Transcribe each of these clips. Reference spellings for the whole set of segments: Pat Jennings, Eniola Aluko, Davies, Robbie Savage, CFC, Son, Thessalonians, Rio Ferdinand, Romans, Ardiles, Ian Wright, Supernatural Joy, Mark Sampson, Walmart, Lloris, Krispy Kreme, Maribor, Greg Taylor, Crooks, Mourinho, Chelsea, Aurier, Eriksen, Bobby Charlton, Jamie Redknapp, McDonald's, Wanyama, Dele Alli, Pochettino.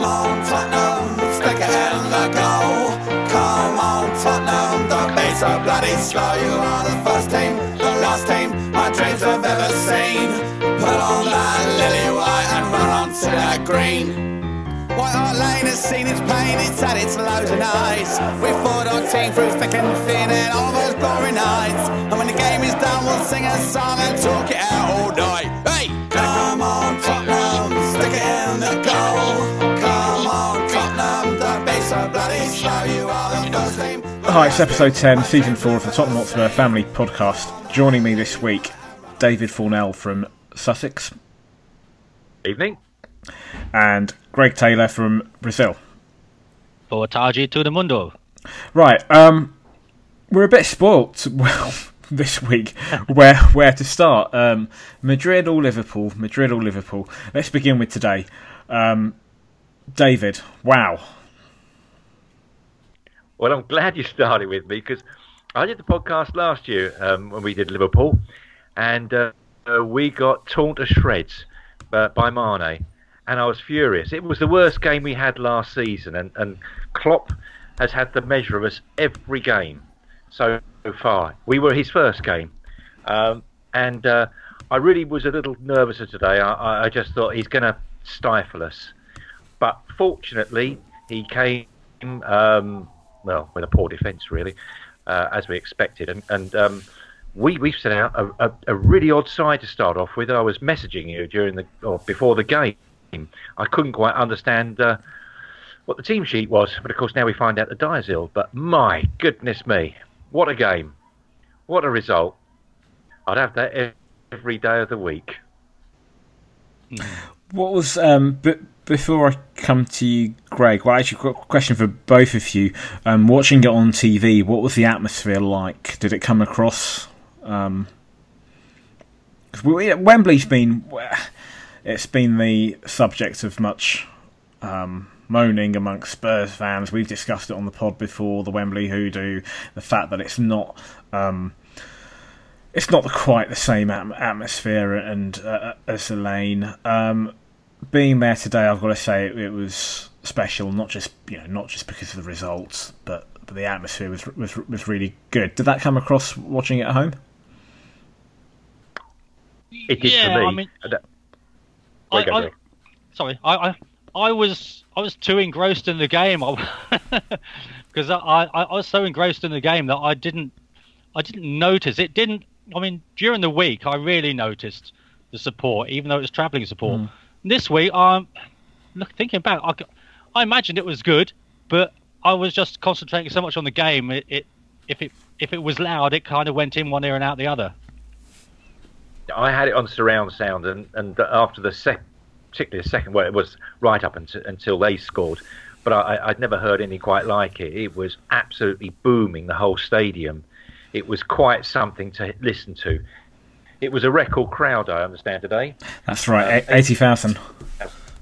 Come on, Tottenham, stick it in the goal. Come on, Tottenham, don't be so bloody slow. You are the first team, the last team my dreams have ever seen. Put on that lily white and run on to that green. White Hart Lane has seen its pain, it's had its low denies. We've fought our team through thick and thin and all those glory nights. And when the game is done, we'll sing a song and talk it out all night. Hey! Come on, Tottenham, stick it in the goal. Come on, Tottenham, don't be so bloody slow. You are the first team. Hi, it's episode 10, season 4 of the Tottenham Hotspur Family Podcast. Joining me this week, David Fournel from Sussex. Evening. And Greg Taylor from Brazil. Boa tarde, todo mundo. Right, we're a bit spoilt this week. where to start? Madrid or Liverpool? Let's begin with today. David, wow. Well, I'm glad you started with me because I did the podcast last year when we did Liverpool, and we got torn to shreds by Mane. And I was furious. It was the worst game we had last season. And Klopp has had the measure of us every game so far. We were his first game. And I really was a little nervous today. I just thought he's going to stifle us. But fortunately, he came, with a poor defence, really, as we expected. And we've sent out a really odd side to start off with. I was messaging you before the game. I couldn't quite understand what the team sheet was, but of course now we find out the Dier's ill. But my goodness me, what a game, what a result. I'd have that every day of the week. What was, before I come to you, Greg, well, actually, I've got a question for both of you. Watching it on TV, what was the atmosphere like? Did it come across? 'Cause Wembley's been... It's been the subject of much moaning amongst Spurs fans. We've discussed it on the pod before, the Wembley hoodoo, the fact that it's not quite the same atmosphere and as the Lane. Being there today, I've got to say it was special. Not just because of the results, but the atmosphere was really good. Did that come across watching it at home? It did for me. I mean... I was too engrossed in the game because I was so engrossed in the game that I didn't notice. It didn't. I mean, during the week, I really noticed the support, even though it was travelling support. This week, thinking back, I imagined it was good, but I was just concentrating so much on the game. If it was loud, it kind of went in one ear and out the other. I had it on surround sound, and after the second, well, it was right up until they scored. But I'd never heard anything quite like it. It was absolutely booming, the whole stadium. It was quite something to listen to. It was a record crowd, I understand, today. That's right, 80,000.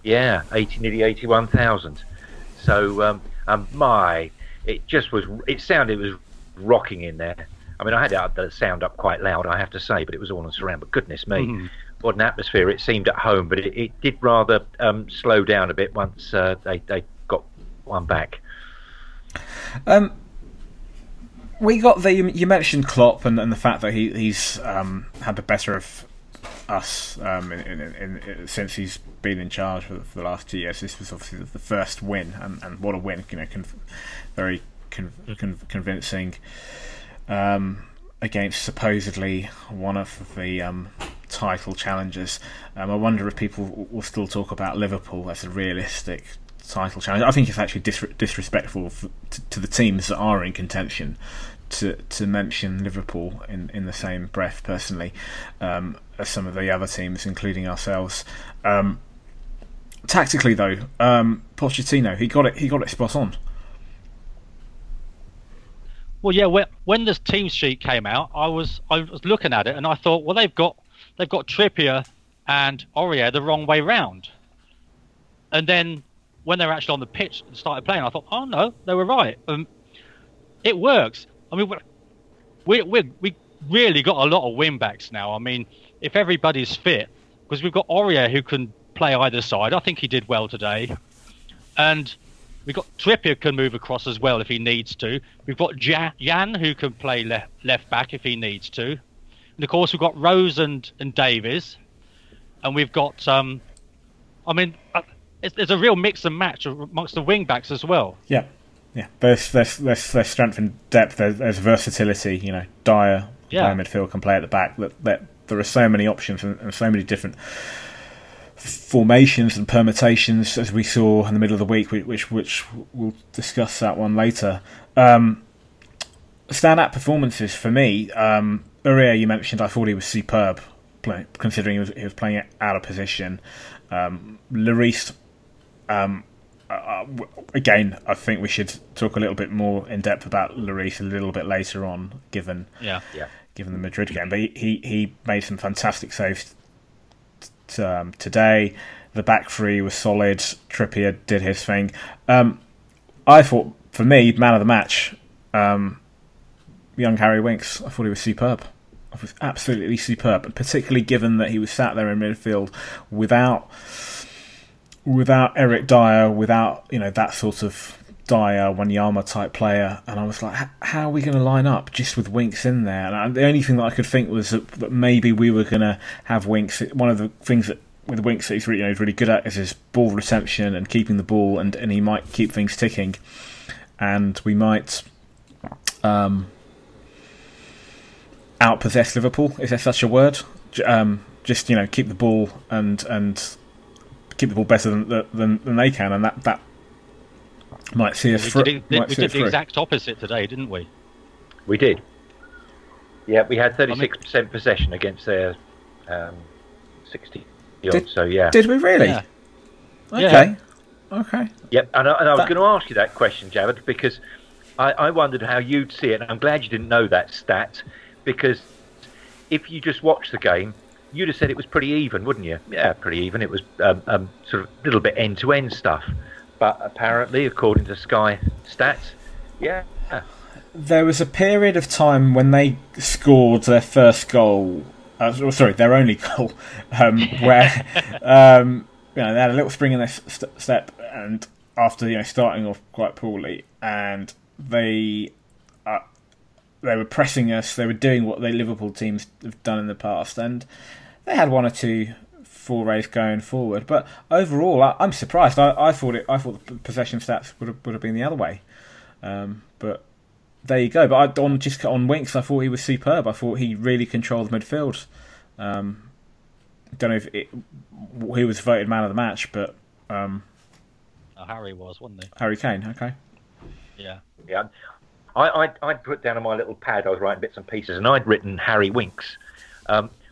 Yeah, nearly 81,000. So, it sounded rocking in there. I mean, I had the sound up quite loud, I have to say, but it was all on surround. But goodness me, what an atmosphere it seemed at home. But it did rather slow down a bit once they got one back. We got you mentioned Klopp and the fact that he's had the better of us since he's been in charge for the last 2 years. This was obviously the first win, and what a win! You know, very convincing. Against supposedly one of the title challengers. I wonder if people will still talk about Liverpool as a realistic title challenge. I think it's actually disrespectful to the teams that are in contention to mention Liverpool in the same breath, personally, as some of the other teams, including ourselves. Tactically, though, Pochettino, he got it spot on. Well, yeah. When this team sheet came out, I was looking at it and I thought, well, they've got Trippier and Aurier the wrong way round. And then when they were actually on the pitch and started playing, I thought, oh no, they were right. It works. I mean, we really got a lot of win backs now. I mean, if everybody's fit, because we've got Aurier who can play either side. I think he did well today. And we've got Trippier can move across as well if he needs to. We've got Jan who can play left back if he needs to. And of course, we've got Rose and Davies. And we've got, I mean, it's a real mix and match amongst the wing backs as well. Yeah. Yeah, there's strength and depth. There's versatility. You know, Dier, yeah, midfield, can play at the back. There are so many options and so many different formations and permutations, as we saw in the middle of the week, which we'll discuss that one later. Standout performances for me. Uriah, you mentioned, I thought he was superb, considering he was playing out of position. Lloris. Again, I think we should talk a little bit more in depth about Lloris a little bit later on, given the Madrid game. But he made some fantastic saves today. The back three was solid. Trippier did his thing. I thought, for me, man of the match, young Harry Winks. I thought he was superb. I was absolutely superb, and particularly given that he was sat there in midfield without Eric Dier, without, you know, that sort of Dier, Wanyama type player. And I was like, how are we going to line up just with Winks in there? And the only thing that I could think was that maybe we were going to have Winks. One of the things with Winks that he's really, really good at is his ball retention and keeping the ball, and he might keep things ticking. And we might outpossess Liverpool, is there such a word? Just, you know, keep the ball and keep the ball better than they can, and that might see us through. We did the exact opposite today, didn't we? We did. Yeah, we had 36% possession against their 60. So yeah. Did we really? Yeah. Okay. Yeah. Okay. Yep. And I was going to ask you that question, Javid, because I wondered how you'd see it. And I'm glad you didn't know that stat, because if you just watch the game, you'd have said it was pretty even, wouldn't you? Yeah, pretty even. It was sort of a little bit end-to-end stuff. But apparently, according to Sky stats, yeah. There was a period of time when they scored their first goal, their only goal, where you know, they had a little spring in their step, and after, you know, starting off quite poorly, and they were pressing us. They were doing what the Liverpool teams have done in the past, and they had one or two forays going forward. But overall, I'm surprised. I thought the possession stats would have been the other way. But there you go. But on Winks, I thought he was superb. I thought he really controlled the midfield. Don't know if he was voted man of the match, but Harry was, wasn't he? Harry Kane. Okay. Yeah. Yeah. I'd put down on my little pad, I was writing bits and pieces, and I'd written Harry Winks,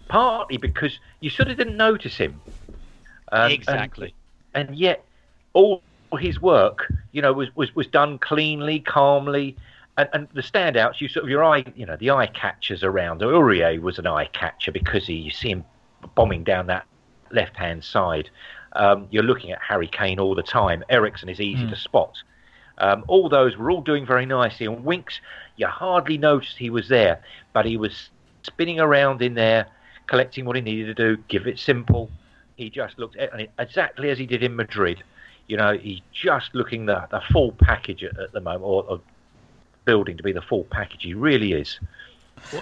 partly because you sort of didn't notice him. Exactly. And yet all his work, you know, was done cleanly, calmly, and the standouts, the eye catchers around. Aurier was an eye catcher because you see him bombing down that left-hand side. You're looking at Harry Kane all the time. Eriksen is easy to spot. All those were all doing very nicely, and Winks, you hardly noticed he was there, but he was spinning around in there, collecting what he needed to do, give it simple. He just looked exactly as he did in Madrid. You know, he's just looking the full package at the moment, or building to be the full package. He really is.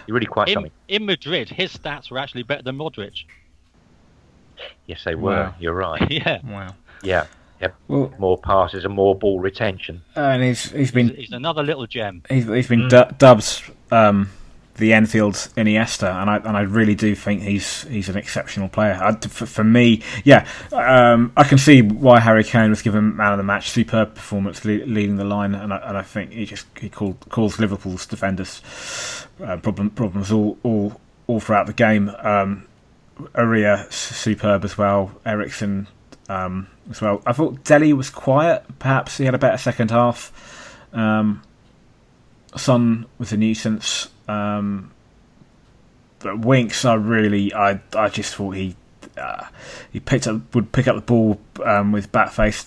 He really quite something. In Madrid, his stats were actually better than Modric. Yes, they were. Wow. You're right. Yeah. Wow. Yeah. Yep. Well, more passes and more ball retention. And he's another little gem. He's been dubbed the Enfield Iniesta, and I really do think he's an exceptional player. I can see why Harry Kane was given man of the match. Superb performance, leading the line, and I think he calls Liverpool's defenders problems all throughout the game. Aurier superb as well. Eriksen. As well, I thought Dele was quiet. Perhaps he had a better second half. Son was a nuisance, but Winks, I just thought he would pick up the ball with back face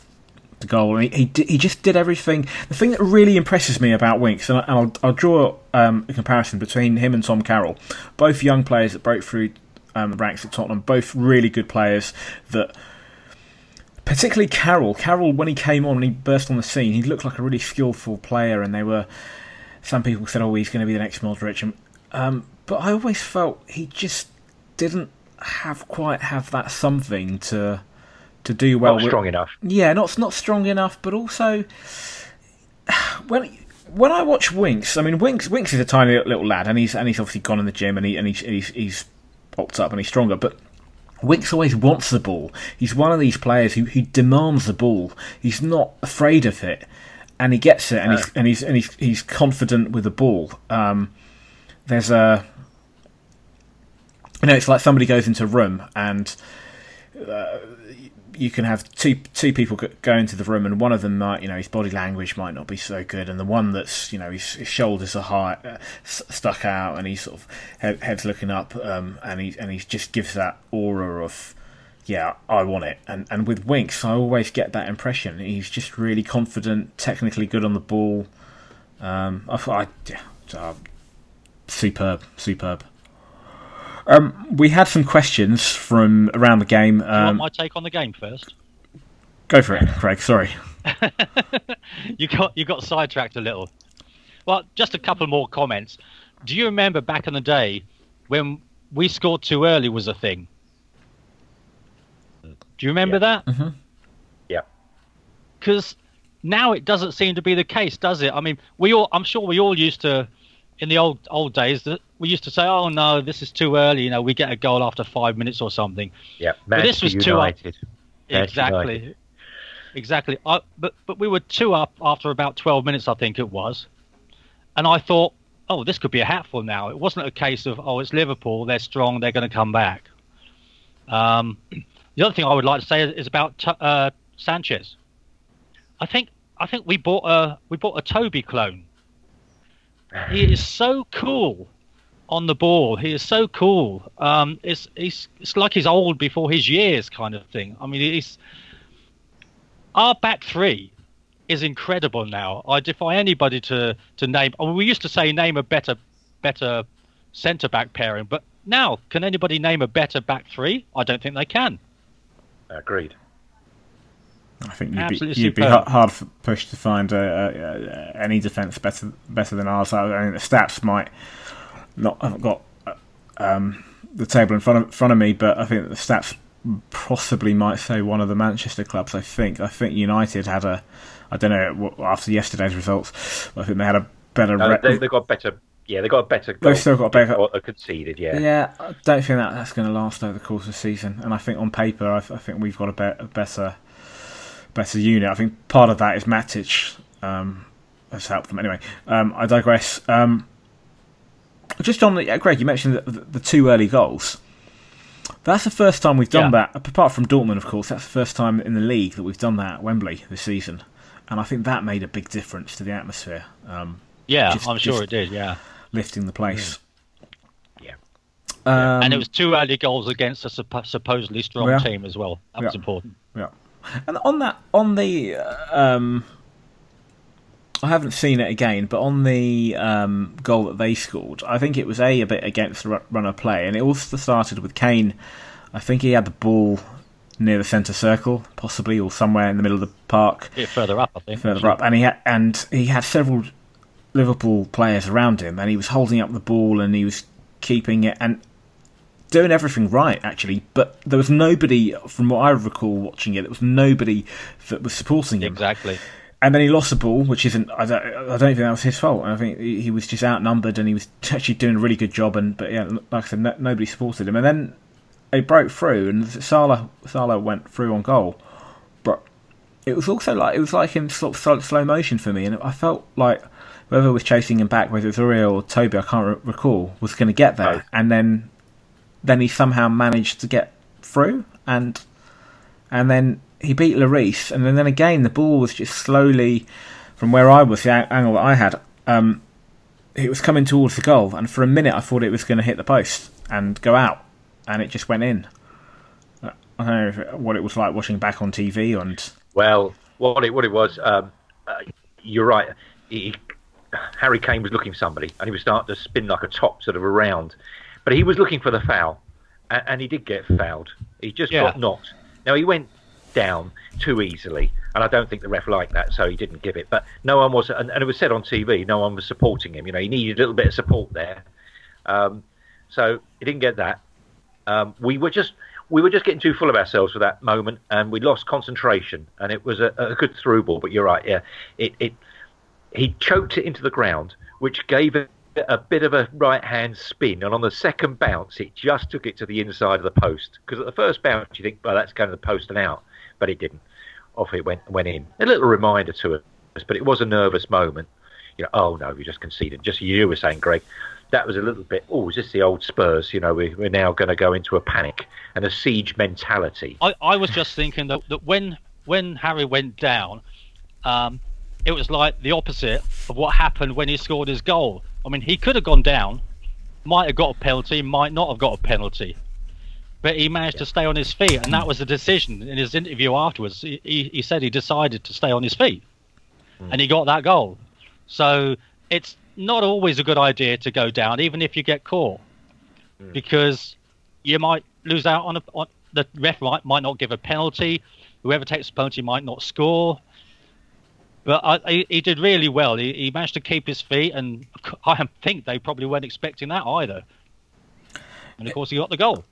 to goal, and he just did everything. The thing that really impresses me about Winks, and I'll draw a comparison between him and Tom Carroll, both young players that broke through the ranks at Tottenham, both really good players that particularly Carroll. Carroll, when he came on, when he burst on the scene, he looked like a really skillful player, and they were, some people said, oh, he's going to be the next Modric. And, but I always felt he just didn't quite have that something to do well. Not strong enough. Yeah, not strong enough, but also when I watch Winks, I mean, Winks is a tiny little lad, and he's obviously gone in the gym, and he's popped up, and he's stronger. But Winks always wants the ball. He's one of these players who demands the ball. He's not afraid of it, and he gets it, and he's confident with the ball. There's a, you know, it's like somebody goes into a room and. You can have two people go into the room, and one of them might, you know, his body language might not be so good, and the one that's, you know, his shoulders are high, stuck out, and he's sort of head's looking up, and he just gives that aura of, yeah, I want it. And with Winks, I always get that impression. He's just really confident, technically good on the ball. Superb. We had some questions from around the game. Do you want my take on the game first? Go for it, Craig. Sorry. You got sidetracked a little. Well, just a couple more comments. Do you remember back in the day when we scored too early was a thing? Do you remember that? Mm-hmm. Yeah. Because now it doesn't seem to be the case, does it? I mean, I'm sure we all used to, in the old days, that we used to say, "Oh no, this is too early." You know, we get a goal after 5 minutes or something. Yeah, but this was Manchester United. 2 up. Exactly, United. Exactly. But we were 2 up after about 12 minutes, I think it was. And I thought, "Oh, this could be a hatful now." It wasn't a case of, "Oh, it's Liverpool. They're strong. They're going to come back." The other thing I would like to say is about Sanchez. I think we bought a Toby clone. He is so cool on the ball. He is so cool. It's like he's old before his years kind of thing. I mean, our back three is incredible now. I defy anybody to name. I mean, we used to say name a better centre back pairing, but now can anybody name a better back three? I don't think they can. Agreed. I think you'd be hard pushed to find any defence better than ours. I mean, the stats might not. I've got the table in front of me, but I think the stats possibly might say one of the Manchester clubs. I think United had a. I don't know after yesterday's results. I think they had a better. No, they got better. Yeah, they got a better. They've still got a better. Or conceded, yeah. Yeah, I don't think that's going to last over the course of the season. And I think on paper, I think we've got a better unit. I think part of that is Matic has helped them. Anyway, I digress. Just on the Greg, you mentioned the two early goals. That's the first time we've done that, apart from Dortmund, of course. That's the first time in the league that we've done that at Wembley this season, and I think that made a big difference to the atmosphere. I'm sure it did. Yeah, lifting the place. Yeah. And it was two early goals against a supposedly strong team as well. That was important. Yeah. And on the I haven't seen it again, but on the goal that they scored, I think it was a bit against the run of play, and it also started with Kane. I think he had the ball near the centre circle, possibly, or somewhere in the middle of the park. Yeah, further up, I think. And he had several Liverpool players around him, and he was holding up the ball, and he was keeping it, and doing everything right, actually, but there was nobody, from what I recall watching it, there was nobody that was supporting him. Exactly. And then he lost the ball, which isn't, I don't think that was his fault. I think he was just outnumbered, and he was actually doing a really good job, like I said, nobody supported him. And then they broke through, and Salah went through on goal. But it was also like, in sort of slow motion for me, and I felt like whoever was chasing him back, whether it was Uriah or Toby, I can't recall, was going to get there. Right. And then he somehow managed to get through, and then he beat Lloris, and then again the ball was just slowly, from where I was, the angle that I had, it was coming towards the goal, and for a minute I thought it was going to hit the post and go out, and it just went in. I don't know what it was like watching back on TV. And well, what it was, you're right. Harry Kane was looking for somebody, and he was starting to spin like a top sort of around. But he was looking for the foul, and he did get fouled. He just got knocked. Now, he went down too easily, and I don't think the ref liked that, so he didn't give it. But no one was, and it was said on TV, no one was supporting him. You know, he needed a little bit of support there, so he didn't get that. We were just getting too full of ourselves for that moment, and we lost concentration. And it was a good through ball, but you're right, yeah. He choked it into the ground, which gave it a bit of a right-hand spin, and on the second bounce, it just took it to the inside of the post. Because at the first bounce, you think, well, that's going to the post and out, but it didn't. Off it went in. A little reminder to us, but it was a nervous moment. You know, oh no, we just conceded. Just you were saying, Greg. That was a little bit, oh, is this the old Spurs? You know, we're now going to go into a panic and a siege mentality. I was just thinking that when Harry went down, it was like the opposite of what happened when he scored his goal. I mean, he could have gone down, might have got a penalty, might not have got a penalty. But he managed to stay on his feet, and that was the decision in his interview afterwards. He said he decided to stay on his feet, and he got that goal. So it's not always a good idea to go down, even if you get caught, because you might lose out on the ref might not give a penalty. Whoever takes the penalty might not score. But he did really well. He managed to keep his feet, and I think they probably weren't expecting that either. And of course, he got the goal.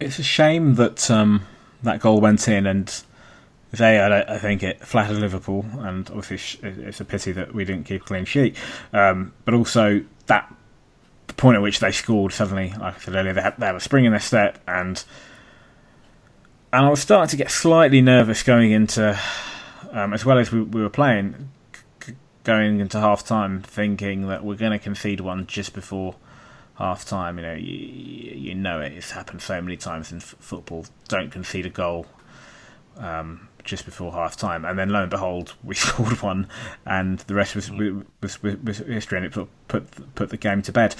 It's a shame that that goal went in, and I think it flattered Liverpool, and obviously it's a pity that we didn't keep a clean sheet. But also the point at which they scored suddenly, like I said earlier, they had a spring in their step, and I was starting to get slightly nervous going into, as well as we were playing, going into half time, thinking that we're going to concede one just before half time. You know, it's happened so many times in football. Don't concede a goal just before half time, and then lo and behold, we scored one, and the rest was history, and it put the game to bed.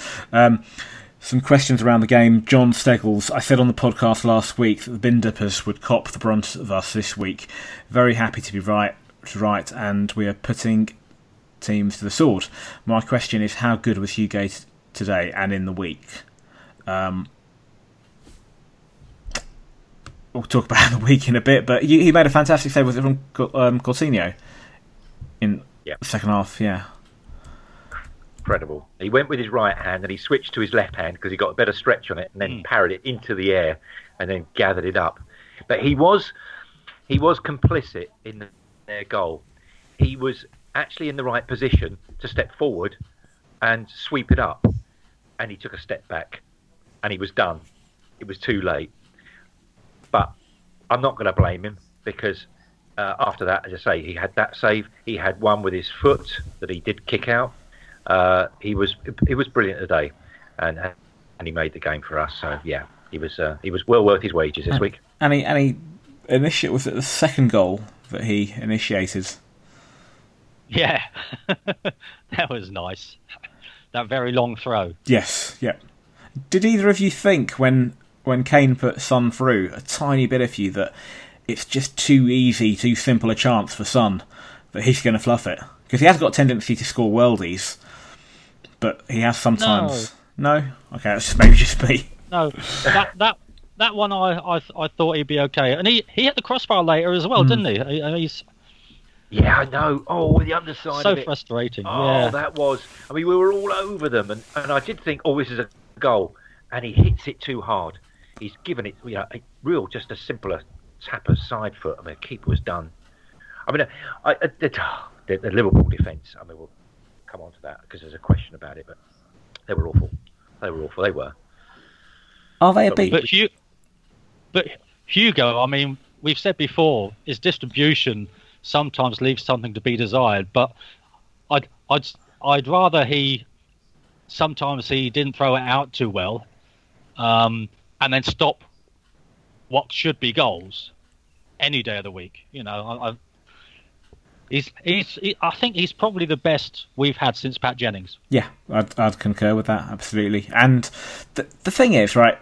Some questions around the game. John Steggles: I said on the podcast last week that the bin dippers would cop the brunt of us this week. Very happy to be right, and we are putting teams to the sword. My question is, how good was Hugate today and in the week? We'll talk about the week in a bit, but he made a fantastic save, was it from Coutinho in the second half? Yeah, incredible. He went with his right hand and he switched to his left hand because he got a better stretch on it, and then parried it into the air and then gathered it up. But he was complicit in their goal. He was actually in the right position to step forward and sweep it up, and he took a step back, and he was done. It was too late. But I'm not going to blame him, because after that, as I say, he had that save. He had one with his foot that he did kick out. He was brilliant today, and he made the game for us. So yeah, he was well worth his wages this week. And he was it the second goal that he initiated? Yeah, that was nice. That very long throw. Yes. Yeah. Did either of you think when Kane put Son through, a tiny bit of you, that it's just too easy, too simple a chance for Son, that he's going to fluff it? Because he has got a tendency to score worldies, but he has sometimes... No? Okay, that's maybe just me. No, that one I thought he'd be okay. And he hit the crossbar later as well, didn't he? He's... Yeah, I know. Oh, the underside so of it. So frustrating. Oh, yeah. That was... I mean, we were all over them, and I did think, oh, this is a goal, and he hits it too hard. He's given it, you know, just a simpler tap of side foot. I mean, the keeper was done. I mean, the Liverpool defence. I mean, we'll come on to that because there's a question about it. But they were awful. They were. Are they a beat? But Hugo, I mean, we've said before, his distribution sometimes leaves something to be desired. But I'd rather he didn't throw it out too well. And then stop what should be goals any day of the week. You know, I think he's probably the best we've had since Pat Jennings. Yeah, I'd concur with that, absolutely. And the thing is, right,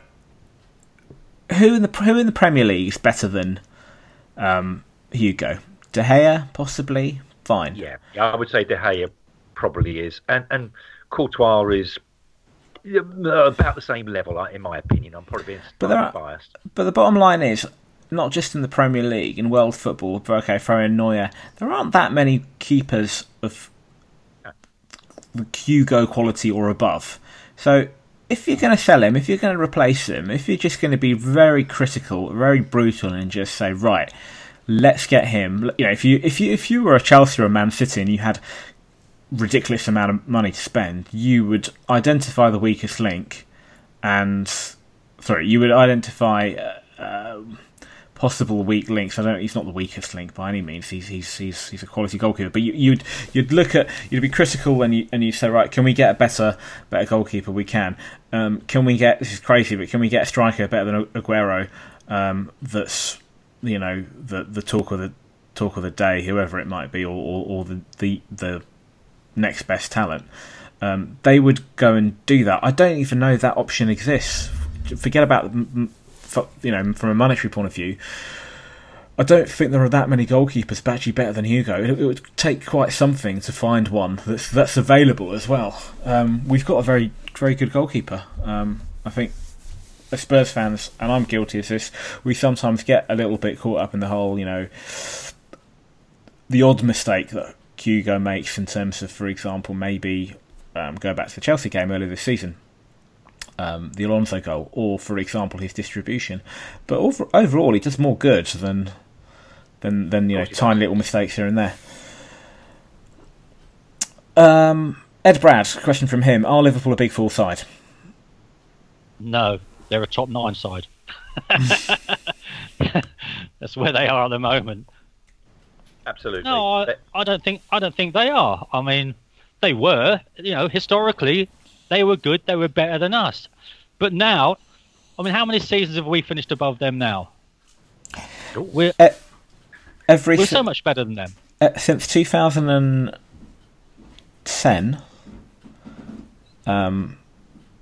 who in the Premier League is better than Hugo? De Gea, possibly? Fine. Yeah, I would say De Gea probably is. And Courtois is... about the same level, in my opinion. I'm probably being biased. But the bottom line is, not just in the Premier League, in world football, Broco, Ferrer, Neuer, there aren't that many keepers of Hugo quality or above. So if you're going to sell him, if you're going to replace him, if you're just going to be very critical, very brutal, and just say, right, let's get him. You know, if you were a Chelsea or a Man City and you had ridiculous amount of money to spend, you would identify the weakest link, and you would identify possible weak links. He's not the weakest link by any means. He's a quality goalkeeper. But you'd look at, you'd be critical, and you say, right, can we get a better goalkeeper? We can. Can we get, this is crazy, but can we get a striker better than Aguero? That's, you know, the talk of the day, whoever it might be, or the next best talent. They would go and do that. I don't even know that option exists. Forget about, you know, from a monetary point of view, I don't think there are that many goalkeepers actually better than Hugo. It would take quite something to find one that's available as well. We've got a very, very good goalkeeper. I think as Spurs fans, and I'm guilty of this, we sometimes get a little bit caught up in the whole, you know, the odd mistake that Hugo makes in terms of, for example, maybe go back to the Chelsea game earlier this season, the Alonso goal, or for example his distribution. But overall, he does more good than you know, tiny little mistakes here and there. Ed Brad, question from him: are Liverpool a big four side? No, they're a top 9 side. That's where they are at the moment. Absolutely. No, I don't think they are. I mean, they were, you know, historically they were good, they were better than us. But now, I mean, how many seasons have we finished above them now? We're so much better than them. Since 2010,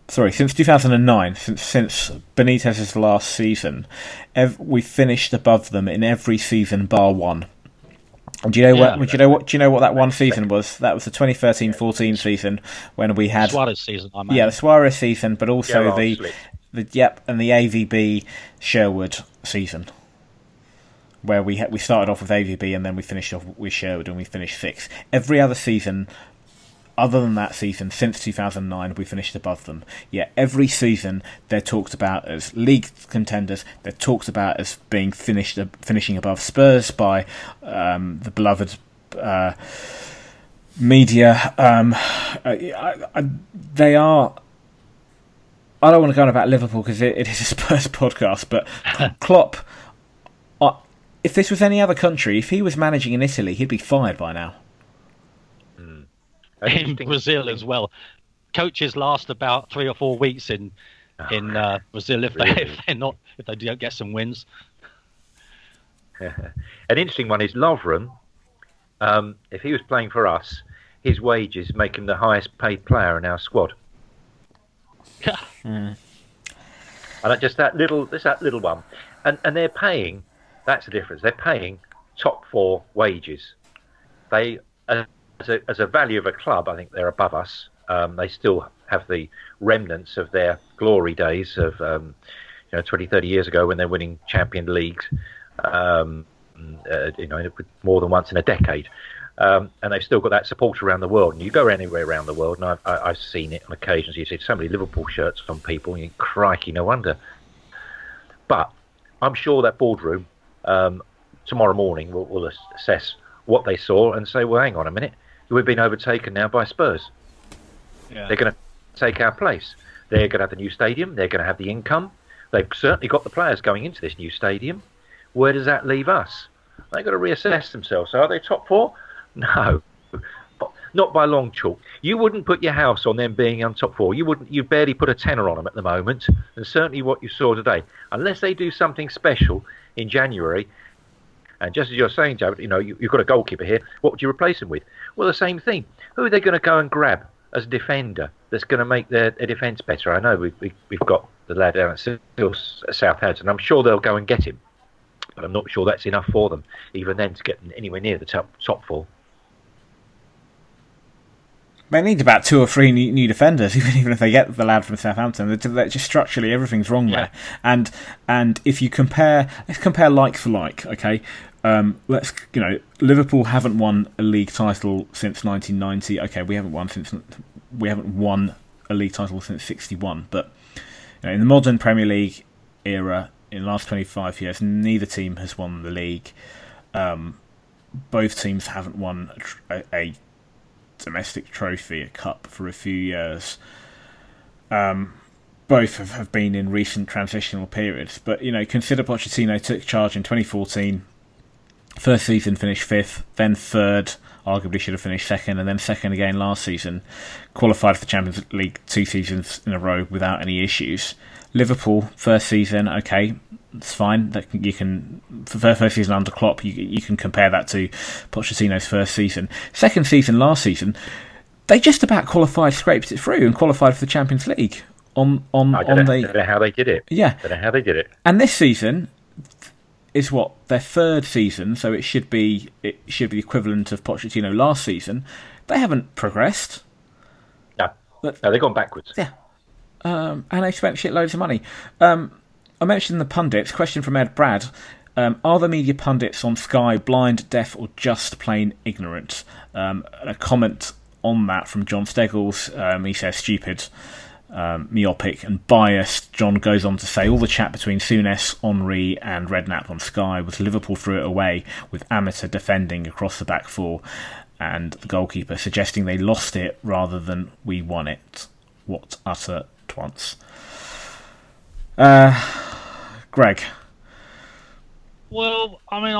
since 2009, since Benitez's last season, we finished above them in every season bar one. Do you know what? Do you know what that one season was? That was the 2013-14 season when we had Suarez season. The Suarez season, but also and the AVB Sherwood season, where we started off with AVB and then we finished off with Sherwood and we finished 6th. Every other season, other than that season, since 2009, we finished above them. Yeah, every season they're talked about as league contenders. They're talked about as being finishing above Spurs by the beloved media. They are. I don't want to go on about Liverpool because it is a Spurs podcast, but Klopp. If this was any other country, if he was managing in Italy, he'd be fired by now. In Brazil as well, coaches last about 3 or 4 weeks in Brazil if they don't get some wins. An interesting one is Lovren. If he was playing for us, his wages make him the highest paid player in our squad. And just that little one, and they're paying. That's the difference. They're paying top 4 wages. They. As a value of a club, I think they're above us. They still have the remnants of their glory days of 20, 30 years ago when they're winning champion leagues, more than once in a decade. And they've still got that support around the world. And you go anywhere around the world, and I've seen it on occasions. You see so many Liverpool shirts on people, and you crikey, no wonder. But I'm sure that boardroom tomorrow morning will assess what they saw and say, well, hang on a minute. We've been overtaken now by Spurs. Yeah. They're going to take our place. They're going to have the new stadium. They're going to have the income. They've certainly got the players going into this new stadium. Where does that leave us? They've got to reassess themselves. So are they top 4? No, not by long chalk. You wouldn't put your house on them being on top 4. You wouldn't. You barely put a tenner on them at the moment. And certainly what you saw today, unless they do something special in January. And just as you're saying, David, you know, you've got a goalkeeper here. What would you replace him with? Well, the same thing. Who are they going to go and grab as a defender that's going to make their defence better? I know we've got the lad down at Southampton. I'm sure they'll go and get him. But I'm not sure that's enough for them, even then, to get anywhere near the top 4. They need about two or three new defenders, even if they get the lad from Southampton. They're just structurally, everything's wrong there. And if you compare, let's compare like for like, okay. Let's Liverpool haven't won a league title since 1990. Okay, we haven't won a league title since 61. But in the modern Premier League era, in the last 25 years, neither team has won the league. Both teams haven't won a domestic trophy, a cup, for a few years. Both have been in recent transitional periods. But, consider Pochettino took charge in 2014. First season finished 5th, then 3rd, arguably should have finished 2nd, and then 2nd again last season. Qualified for the Champions League 2 seasons in a row without any issues. Liverpool, first season, okay, it's fine. First season under Klopp, you can compare that to Pochettino's first season. Second season, last season, they just about scraped it through and qualified for the Champions League. I don't know how they did it. Yeah. I don't know how they did it. And this season is their third season, so it should be the equivalent of Pochettino last season. They haven't progressed. No, they've gone backwards. Yeah. And they spent shitloads of money. I mentioned the pundits. Question from Ed Brad. Are the media pundits on Sky blind, deaf, or just plain ignorant? A comment on that from John Steggles. He says stupid, myopic, and biased. John goes on to say all the chat between Souness, Henry, and Redknapp on Sky was Liverpool threw it away with amateur defending across the back four and the goalkeeper, suggesting they lost it rather than we won it. What utter once. Greg. Well, I mean,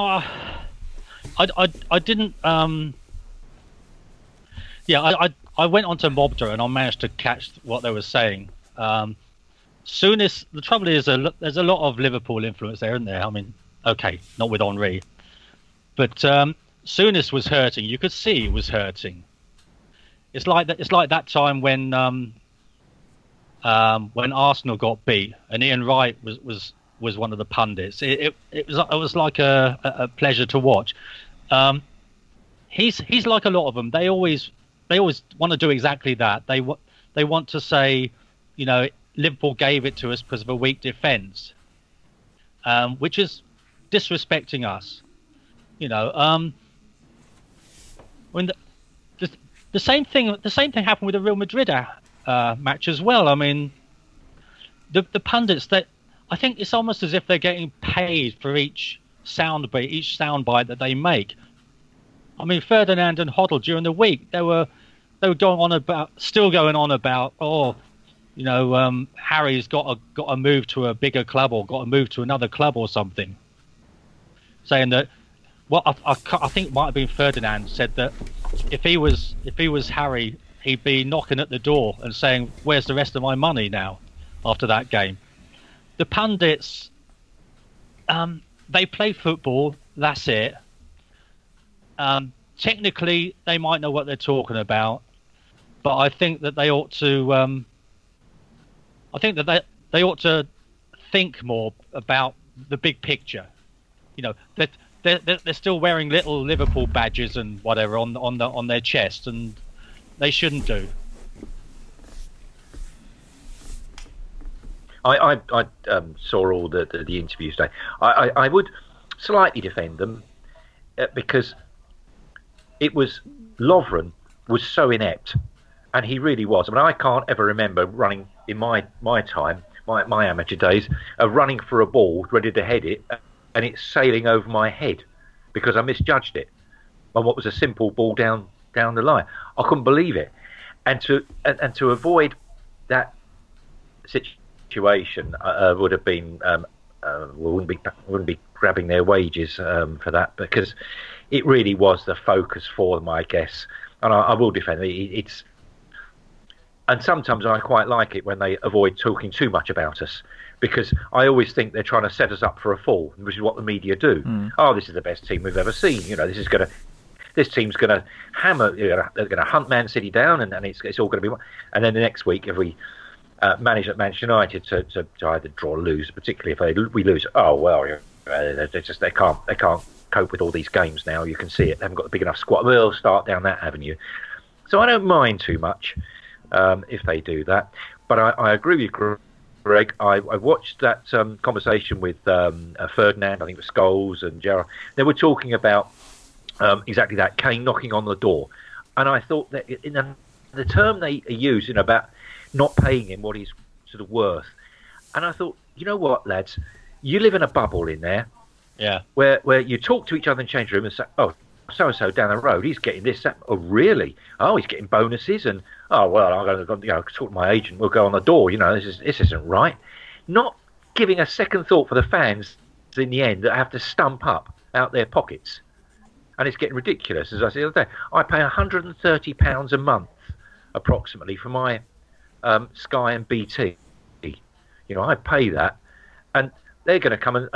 I didn't. I went onto Mobda and I managed to catch what they were saying. Soonest, the trouble is, there's a lot of Liverpool influence there, isn't there? I mean, okay, not with Henri, but Soonest was hurting. You could see he was hurting. It's like that. It's like that time when Arsenal got beat, and Ian Wright was one of the pundits. It was like a pleasure to watch. He's like a lot of them. They always want to do exactly that. They want to say, Liverpool gave it to us because of a weak defence, which is disrespecting us. When the same thing happened with the Real Madrid match as well. I mean, the pundits, that I think it's almost as if they're getting paid for each soundbite that they make. I mean, Ferdinand and Hoddle during the week, they were still going on about Harry's got a move to a bigger club or got a move to another club or something, saying that. Well, I think it might have been Ferdinand said that if he was Harry, he'd be knocking at the door and saying, "Where's the rest of my money now?" After that game, the pundits, they play football. That's it. Technically, they might know what they're talking about, but I think that they ought to. I think that they ought to think more about the big picture. They're still wearing little Liverpool badges and whatever on their chest, and they shouldn't do. I saw all the interviews today. I would slightly defend them because Lovren was so inept, and he really was. I mean, I can't ever remember running in my time, my amateur days, running for a ball ready to head it, and it's sailing over my head because I misjudged it on what was a simple ball down the line. I couldn't believe it, and to avoid that situation would have been wouldn't be grabbing their wages for that, because it really was the focus for them, I guess. And I will defend it. It's, and sometimes I quite like it when they avoid talking too much about us, because I always think they're trying to set us up for a fall, which is what the media do. Oh, this is the best team we've ever seen. This team's going to hammer. They're going to hunt Man City down, and it's all going to be. And then the next week, if we manage at Manchester United to either draw or lose, particularly if we lose, oh well, they can't cope with all these games now. You can see it. They haven't got a big enough squad. They'll start down that avenue. So I don't mind too much if they do that. But I agree with you, Greg. I watched that conversation with Ferdinand, I think it was Scholes and Gerrard. They were talking about exactly that, Kane knocking on the door. And I thought that in the term they are using about not paying him what he's sort of worth. And I thought, you know what, lads, you live in a bubble in there. Yeah. Where you talk to each other in the change room and say, oh, so-and-so down the road, he's getting this, that. Oh, really? Oh, he's getting bonuses. And, oh, well, I'm going to talk to my agent. We'll go on the door. You know, this isn't right. Not giving a second thought for the fans in the end that have to stump up out their pockets. And it's getting ridiculous. As I said the other day, I pay £130 a month approximately for my Sky and BT. You know, I pay that. And they're going to come and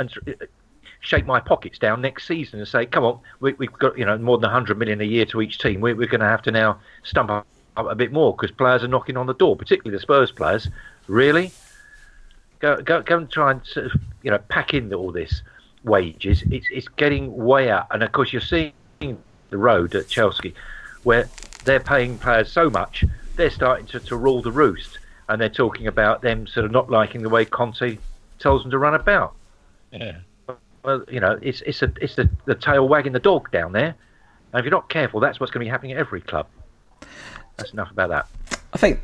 shake my pockets down next season and say, come on, we've got, you know, more than 100 million a year to each team. We're going to have to now stump up a bit more because players are knocking on the door, particularly the Spurs players. Really? Go and try and sort of, you know, pack in all this wages. It's getting way out. And, of course, you're seeing the road at Chelsea where they're paying players so much, they're starting to rule the roost. And they're talking about them sort of not liking the way Conte tells them to run about. Yeah. Well, you know, it's the tail wagging the dog down there. And if you're not careful, that's what's going to be happening at every club. That's enough about that. I think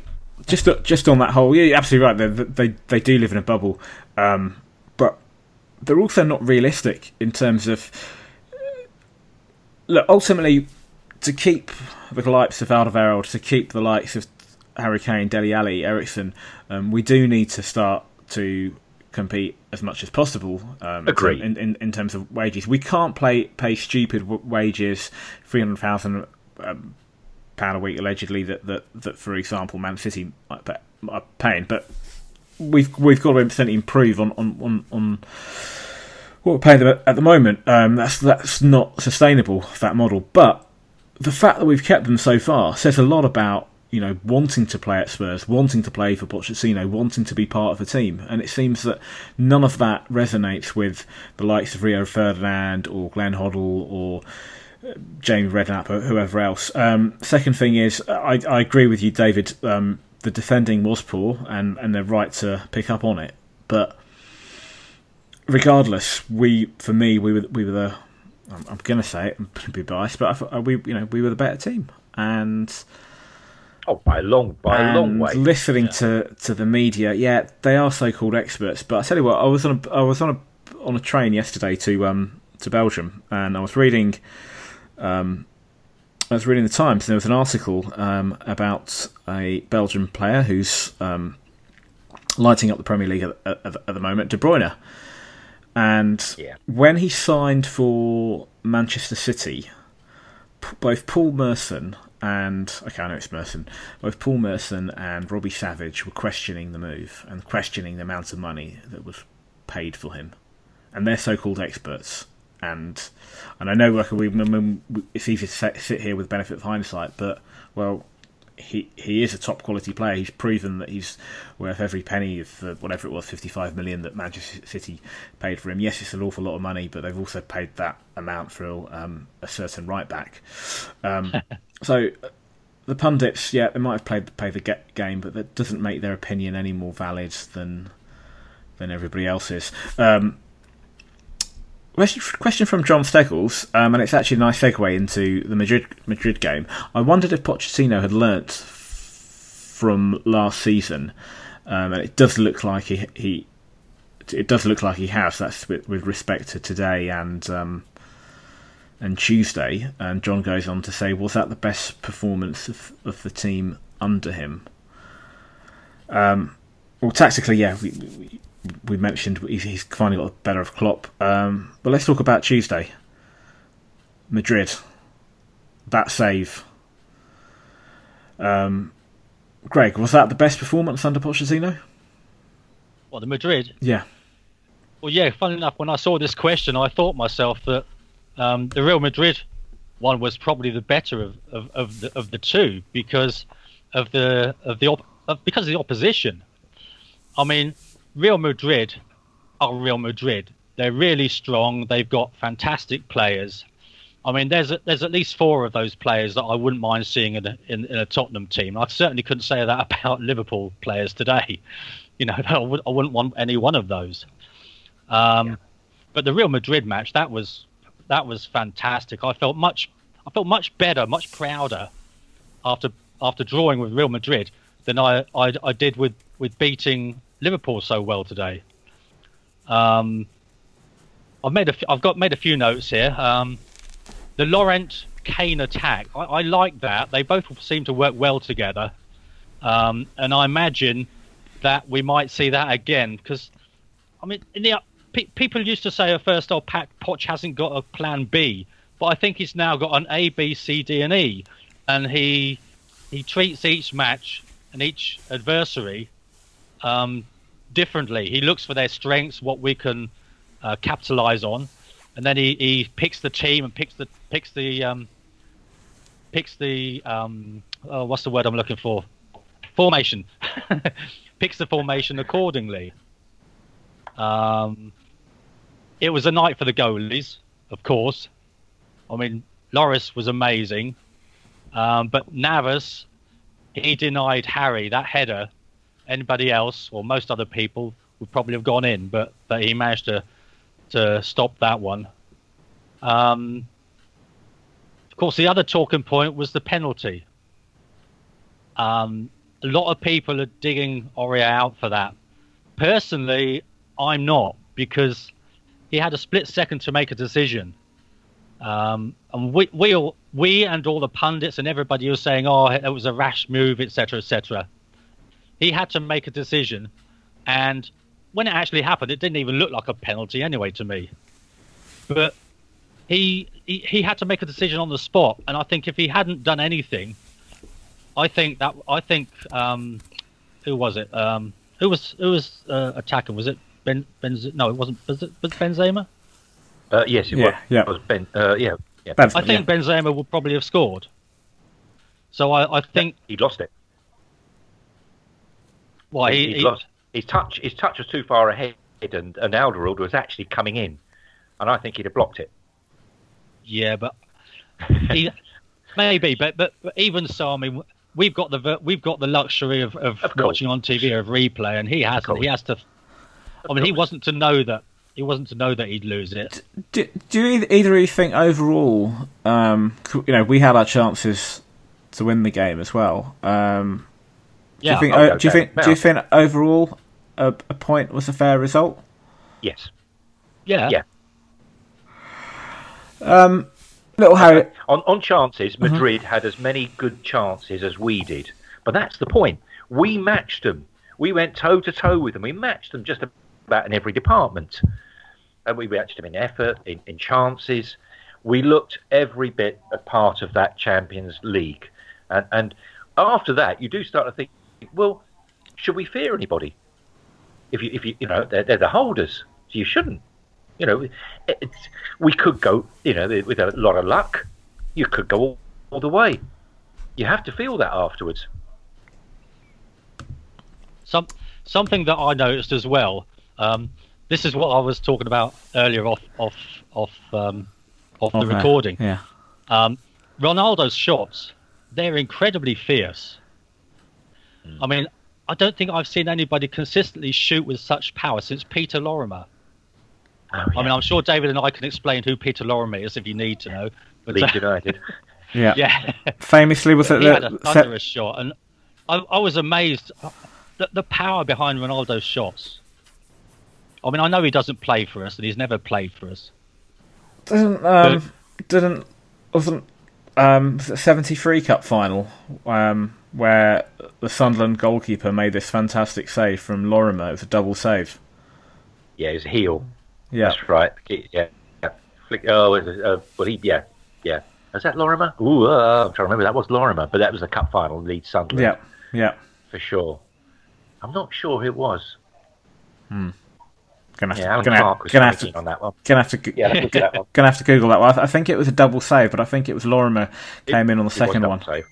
just on that whole, yeah, you're absolutely right. They do live in a bubble, but they're also not realistic in terms of look. Ultimately, to keep the likes of Alderweireld, to keep the likes of Harry Kane, Dele Alli, Eriksen, we do need to start to compete as much as possible. Agree. In terms of wages, we can't pay stupid wages, £300,000 a week allegedly that for example Man City are paying. But we've got to certainly improve on what we're paying them at the moment. That's not sustainable, that model. But the fact that we've kept them so far says a lot about, you know, wanting to play at Spurs, wanting to play for Pochettino, wanting to be part of a team. And it seems that none of that resonates with the likes of Rio Ferdinand or Glenn Hoddle or Jamie Redknapp or whoever else. Second thing is, I agree with you, David, the defending was poor and they're right to pick up on it. But regardless, we were the... I'm going to say it and be biased, but we were the better team. And... oh, by a long way. Listening to the media, yeah, they are so-called experts. But I tell you what, I was on a train yesterday to Belgium, and I was reading the Times, and there was an article about a Belgian player who's lighting up the Premier League at the moment, De Bruyne. And when he signed for Manchester City, both Paul Merson. Both Paul Merson and Robbie Savage were questioning the move and questioning the amount of money that was paid for him. And they're so-called experts. And I know it's easy to sit here with benefit of hindsight, but, well, he is a top-quality player. He's proven that he's worth every penny of whatever it was, £55 million that Manchester City paid for him. Yes, it's an awful lot of money, but they've also paid that amount for a certain right-back. So the pundits, yeah, they might have played the game, but that doesn't make their opinion any more valid than everybody else's. Question from John Steggles, and it's actually a nice segue into the Madrid game. I wondered if Pochettino had learnt from last season, and it does look like he has. That's with respect to today and Tuesday, and John goes on to say, was that the best performance of the team under him? Well, tactically, yeah, we mentioned he's finally got better of Klopp. But let's talk about Tuesday. Madrid, that save. Greg, was that the best performance under Pochettino? What, the Madrid? Yeah. Well, yeah, funnily enough, when I saw this question, I thought myself that the Real Madrid one was probably the better of the two because of the opposition. I mean, Real Madrid are Real Madrid. They're really strong. They've got fantastic players. I mean, there's at least four of those players that I wouldn't mind seeing in a Tottenham team. I certainly couldn't say that about Liverpool players today. You know, I wouldn't want any one of those. But the Real Madrid match, that was fantastic. I felt much better, much prouder after drawing with Real Madrid than I did with beating Liverpool so well today. I've made a few notes here. The Llorente Kane attack, I like that. They both seem to work well together, and I imagine that we might see that again. Because I mean, people used to say at first, "Oh, Poch hasn't got a plan B," but I think he's now got an A, B, C, D, and E, and he treats each match and each adversary differently. He looks for their strengths, what we can capitalize on. And then he picks the team and picks the what's the word I'm looking for? Formation. Picks the formation accordingly. It was a night for the goalies, of course. I mean, Lloris was amazing, but Navas, he denied Harry that header. Anybody else or most other people would probably have gone in, but he managed to stop that one. Of course, the other talking point was the penalty. A lot of people are digging Aurier out for that. Personally, I'm not, because he had a split second to make a decision. And we and all the pundits and everybody was saying, oh, it was a rash move, etc., etc. He had to make a decision, and when it actually happened, it didn't even look like a penalty anyway to me. But he had to make a decision on the spot, and I think if he hadn't done anything, I think who was it? Who was attacking? Was it Benzema? No, it wasn't. Was it Benzema? Yes, it was. Yeah, it was Ben. Yeah. I think Benzema would probably have scored. So I think he lost it. Why he lost? His touch was too far ahead, and Alderweireld was actually coming in, and I think he'd have blocked it. Yeah, but maybe. But even so, I mean, we've got the luxury of watching on TV of replay, and he hasn't. He has to. I mean, he wasn't to know that he'd lose it. Do either of you think overall, you know, we had our chances to win the game as well. Yeah. Do you think overall? A point was a fair result? Yes. Yeah. Little Harry. On chances, Madrid had as many good chances as we did. But that's the point. We matched them. We went toe-to-toe with them. We matched them just about in every department. And we matched them in effort, in chances. We looked every bit a part of that Champions League. And after that, you do start to think, well, should we fear anybody? If you know they're the holders, so you shouldn't. You know, we could go. You know, with a lot of luck, you could go all the way. You have to feel that afterwards. Something that I noticed as well. This is what I was talking about earlier off the recording. Yeah. Ronaldo's shots, they're incredibly fierce. Mm. I mean, I don't think I've seen anybody consistently shoot with such power since Peter Lorimer. Oh, yeah. I mean, I'm sure David and I can explain who Peter Lorimer is if you need to know. But, Leeds United. Yeah. Famously was it had a thunderous shot, and I was amazed at the power behind Ronaldo's shots. I mean, I know he doesn't play for us, and he's never played for us. Wasn't the 73 Cup final? Where the Sunderland goalkeeper made this fantastic save from Lorimer. It was a double save. Yeah, it was a heel. Yeah. That's right. Yeah. Yeah. Was that Lorimer? Ooh, I'm trying to remember. That was Lorimer, but that was the cup final, Leeds Sunderland. Yeah. For sure. I'm not sure who it was. Gonna have to Google that one. I think it was a double save, but I think it was Lorimer came in on the second one. Save.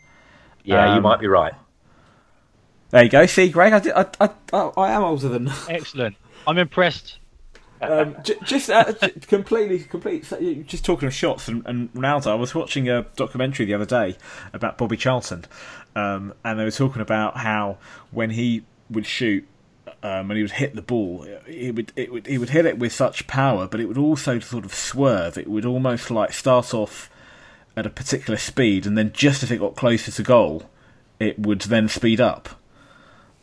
Yeah, you might be right. There you go. See, Greg, I am older than... Excellent. I'm impressed. Just talking of shots and Ronaldo, I was watching a documentary the other day about Bobby Charlton, and they were talking about how when he would shoot, and he would hit the ball, he would hit it with such power, but it would also sort of swerve. It would almost like start off at a particular speed, and then just as it got closer to goal, it would then speed up.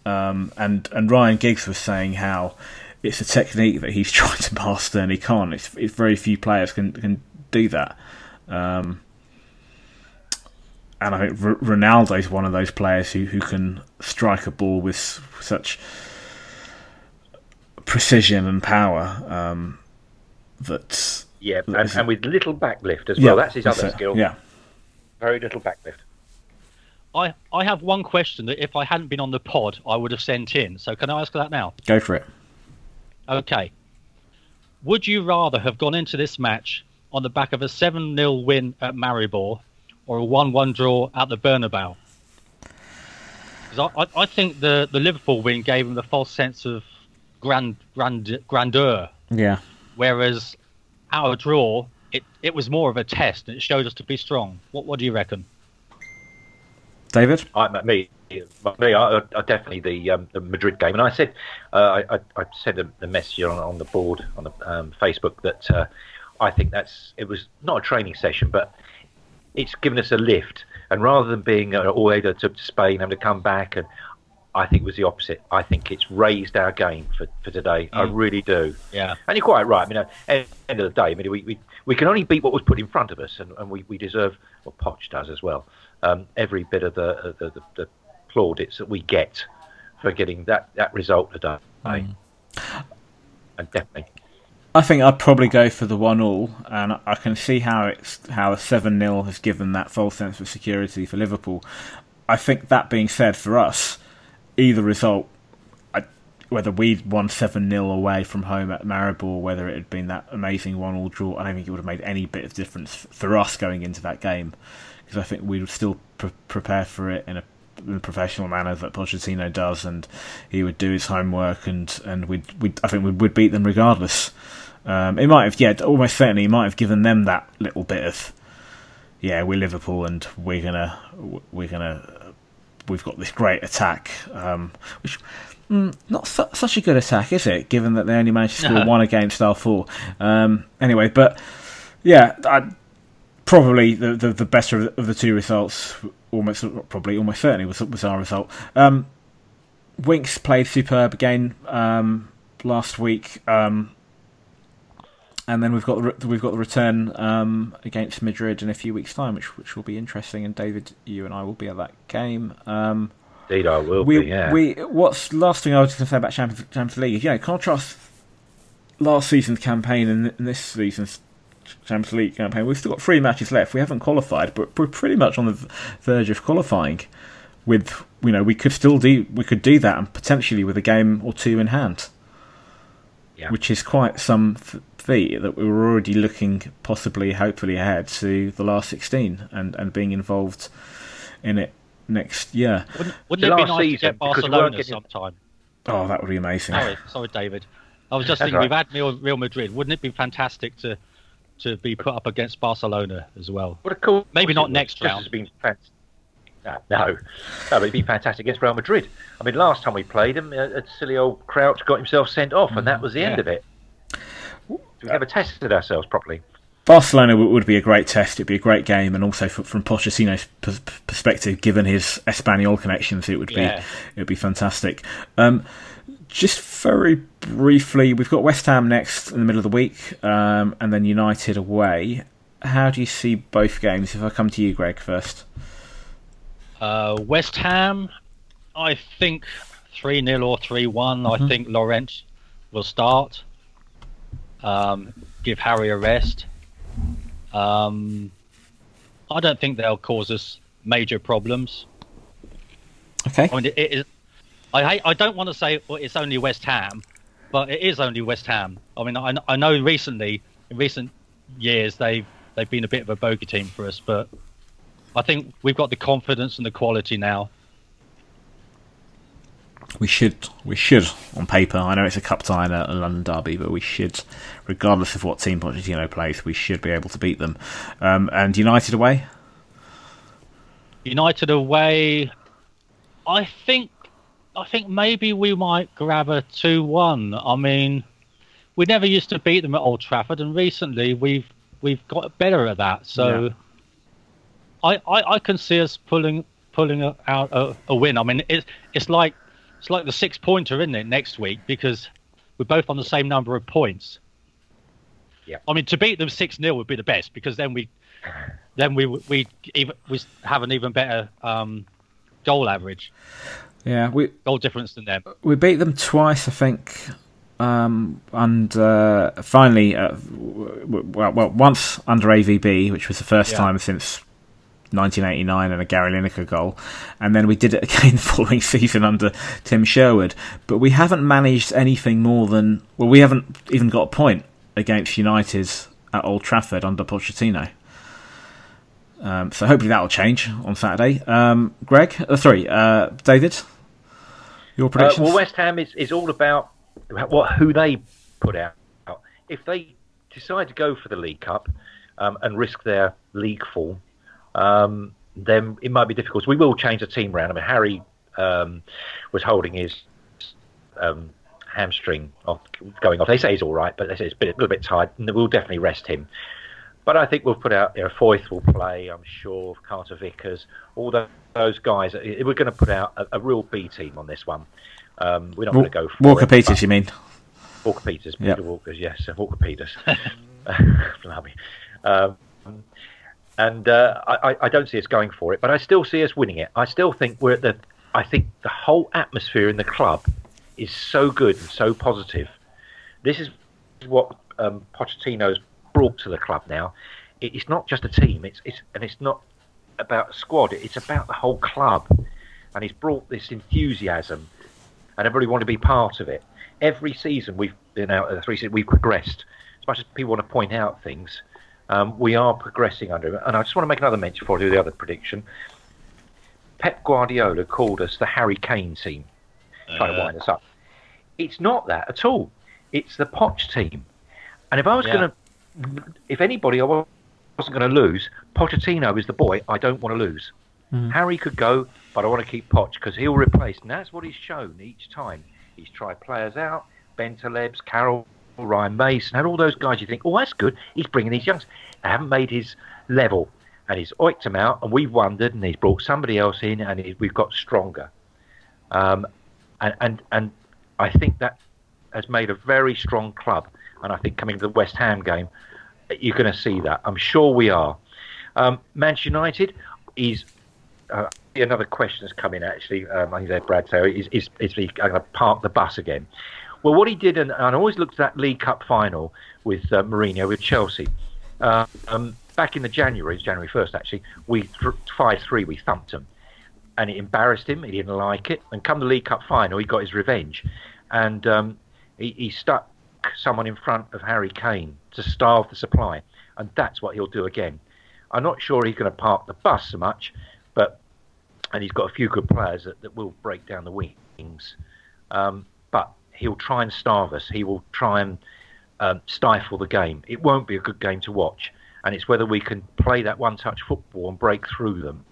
And Ryan Giggs was saying how it's a technique that he's trying to master and he can't. It's very few players can do that. And I think Ronaldo's one of those players who can strike a ball with such precision and power. And with little backlift as well. Yeah, that's his other skill. Yeah, very little backlift. I have one question that if I hadn't been on the pod, I would have sent in. So can I ask that now? Go for it. Okay. Would you rather have gone into this match on the back of a 7-0 win at Maribor or a 1-1 draw at the Bernabeu? Because I think the Liverpool win gave him the false sense of grandeur. Yeah. Whereas our draw, it was more of a test and it showed us to be strong. What do you reckon? David? I definitely the Madrid game, and I said I sent a message on the board on the Facebook that I think it was not a training session, but it's given us a lift. And rather than being all over to Spain and to come back, and I think it was the opposite. I think it's raised our game for today. I really do. Yeah, and you're quite right. I mean, at the end of the day, I mean, we can only beat what was put in front of us, and we deserve. Well, Poch does as well. Every bit of the plaudits that we get for getting that result today. And definitely, I think I'd probably go for the 1-1, and I can see how a 7-0 has given that false sense of security for Liverpool. I think that being said, for us, either result, whether we'd won 7-0 away from home at Maribor, whether it had been that amazing 1-1 draw, I don't think it would have made any bit of difference for us going into that game. Because I think we would still prepare for it in a professional manner that Pochettino does, and he would do his homework, and I think we would beat them regardless. It might have, almost certainly, might have given them that little bit of, we're Liverpool and we've got this great attack, which. Not such a good attack, is it? Given that they only managed to score one against our four. Anyway, but yeah, probably the better of the two results, almost certainly was our result. Winks played superb again last week, and then we've got the return against Madrid in a few weeks' time, which will be interesting. And David, you and I will be at that game. Indeed, I will be. Yeah. What's last thing I was just going to say about Champions League is, contrast last season's campaign and this season's Champions League campaign. We've still got 3 matches left. We haven't qualified, but we're pretty much on the verge of qualifying. With we could do that, and potentially with a game or two in hand, which is quite some feat that we were already looking possibly, hopefully, ahead to the last 16 and being involved in it next year. Wouldn't it be nice to get Barcelona sometime? Oh, that would be amazing. Sorry, David. I was just thinking we've had Real Madrid. Wouldn't it be fantastic to be put up against Barcelona as well? What a cool! Maybe not next round. No, it'd be fantastic against Real Madrid. I mean, last time we played them, a silly old Crouch got himself sent off, and that was the end of it. So we never tested ourselves properly. Barcelona would be a great test. It'd be a great game, and also from Pochettino's perspective, given his Espanyol connections, it would be fantastic. Just very briefly, we've got West Ham next in the middle of the week, and then United away. How do you see both games? If I come to you, Greg, first. West Ham, I think 3-0 or 3-1. I think Llorente will start. Give Harry a rest. I don't think they'll cause us major problems. Okay. I mean, I don't want to say it's only West Ham, but it is only West Ham. I mean, I know in recent years they've been a bit of a bogey team for us, but I think we've got the confidence and the quality now. We should on paper. I know it's a cup tie and a London derby, but we should, regardless of what team Pochettino plays, we should be able to beat them. And United away. United away. I think maybe we might grab a 2-1. I mean, we never used to beat them at Old Trafford, and recently we've got better at that. So, yeah. I can see us pulling out a win. I mean, it's like the 6-pointer, isn't it? Next week, because we're both on the same number of points. Yeah. I mean, to beat them 6-0 would be the best, because then we have an even better goal average. Yeah, goal difference than them. We beat them twice, I think, and finally, well, once under AVB, which was the first time since 1989 and a Gary Lineker goal, and then we did it again the following season under Tim Sherwood. But we haven't managed anything more than we haven't even got a point against United at Old Trafford under Pochettino. So hopefully that'll change on Saturday. David, your predictions? Well, West Ham is all about who they put out. If they decide to go for the League Cup and risk their league form, then it might be difficult. So we will change the team round. I mean, Harry was holding his hamstring off, going off. They say he's all right, but they say it's a little bit tight, and we'll definitely rest him. But I think we'll put out, Foyth will play, I'm sure, Carter Vickers, all those guys. We're going to put out a real B team on this one. We're not going to go for Walker-Peters, you mean? Walker-Peters, Peter Walkers, yes, Walker-Peters. Blimey. I don't see us going for it, but I still see us winning it. I still think I think the whole atmosphere in the club is so good and so positive. This is what Pochettino's brought to the club now. It's not just a team, it's not about a squad, it's about the whole club, and he's brought this enthusiasm, and everybody want to be part of it. Every season we've been out, we've progressed. As much as people want to point out things, we are progressing under him. And I just want to make another mention before I do the other prediction. Pep Guardiola called us the Harry Kane team, trying to wind us up. It's not that at all. It's the Poch team. And if I was going to, if anybody I wasn't going to lose, Pochettino is the boy I don't want to lose. Harry could go, but I want to keep Poch, because he'll replace, and that's what he's shown each time. He's tried players out, Ben Talebs, Carroll, Ryan Mason, and all those guys you think, oh, that's good, he's bringing these youngs. They haven't made his level, and he's oiked them out, and we've wondered, and he's brought somebody else in, and we've got stronger. And I think that has made a very strong club. And I think coming to the West Ham game, you're going to see that. I'm sure we are. Manchester United is another question that's coming. Actually, I think that Brad Taylor is he going to park the bus again? Well, what he did, and I always looked at that League Cup final with Mourinho with Chelsea back in January 1st. Actually, we 5-3, we thumped him, and it embarrassed him. He didn't like it, and come the League Cup final, he got his revenge, and he stuck someone in front of Harry Kane to starve the supply, and that's what he'll do again. I'm not sure he's going to park the bus so much, and he's got a few good players that will break down the wings, but he'll try and starve us. He will try and stifle the game. It won't be a good game to watch, and it's whether we can play that one-touch football and break through them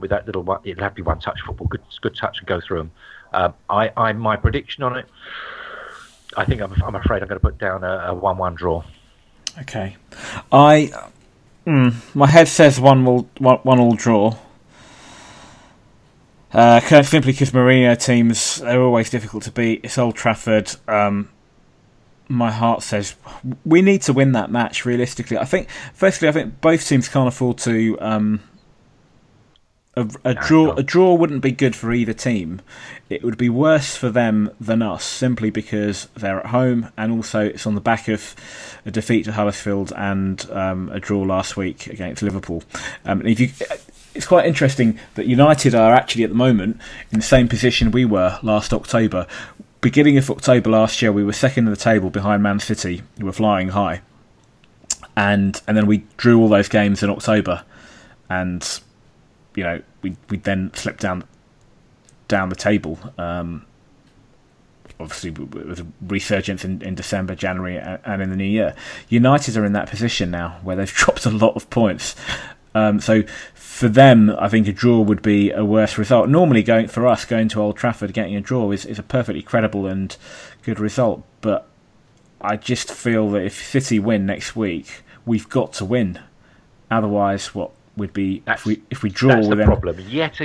with that little one. It'll have to be one-touch football, good touch, and go through them. My prediction on it, I think I'm afraid I'm going to put down a 1-1 draw. Okay, my head says one all draw. Simply because Mourinho teams are always difficult to beat. It's Old Trafford. My heart says we need to win that match. Realistically, I think both teams can't afford to. A draw wouldn't be good for either team. It would be worse for them than us, simply because they're at home, and also it's on the back of a defeat to Huddersfield and a draw last week against Liverpool. It's quite interesting that United are actually at the moment in the same position we were last October. Beginning of October last year, we were second in the table behind Man City, who were flying high, and then we drew all those games in October, and we then slipped down down the table. Obviously, with a resurgence in December, January, and in the new year, United are in that position now where they've dropped a lot of points. So for them, I think a draw would be a worse result. Normally, going to Old Trafford, getting a draw is a perfectly credible and good result. But I just feel that if City win next week, we've got to win. Otherwise, what would be if we draw? That's the problem. Yet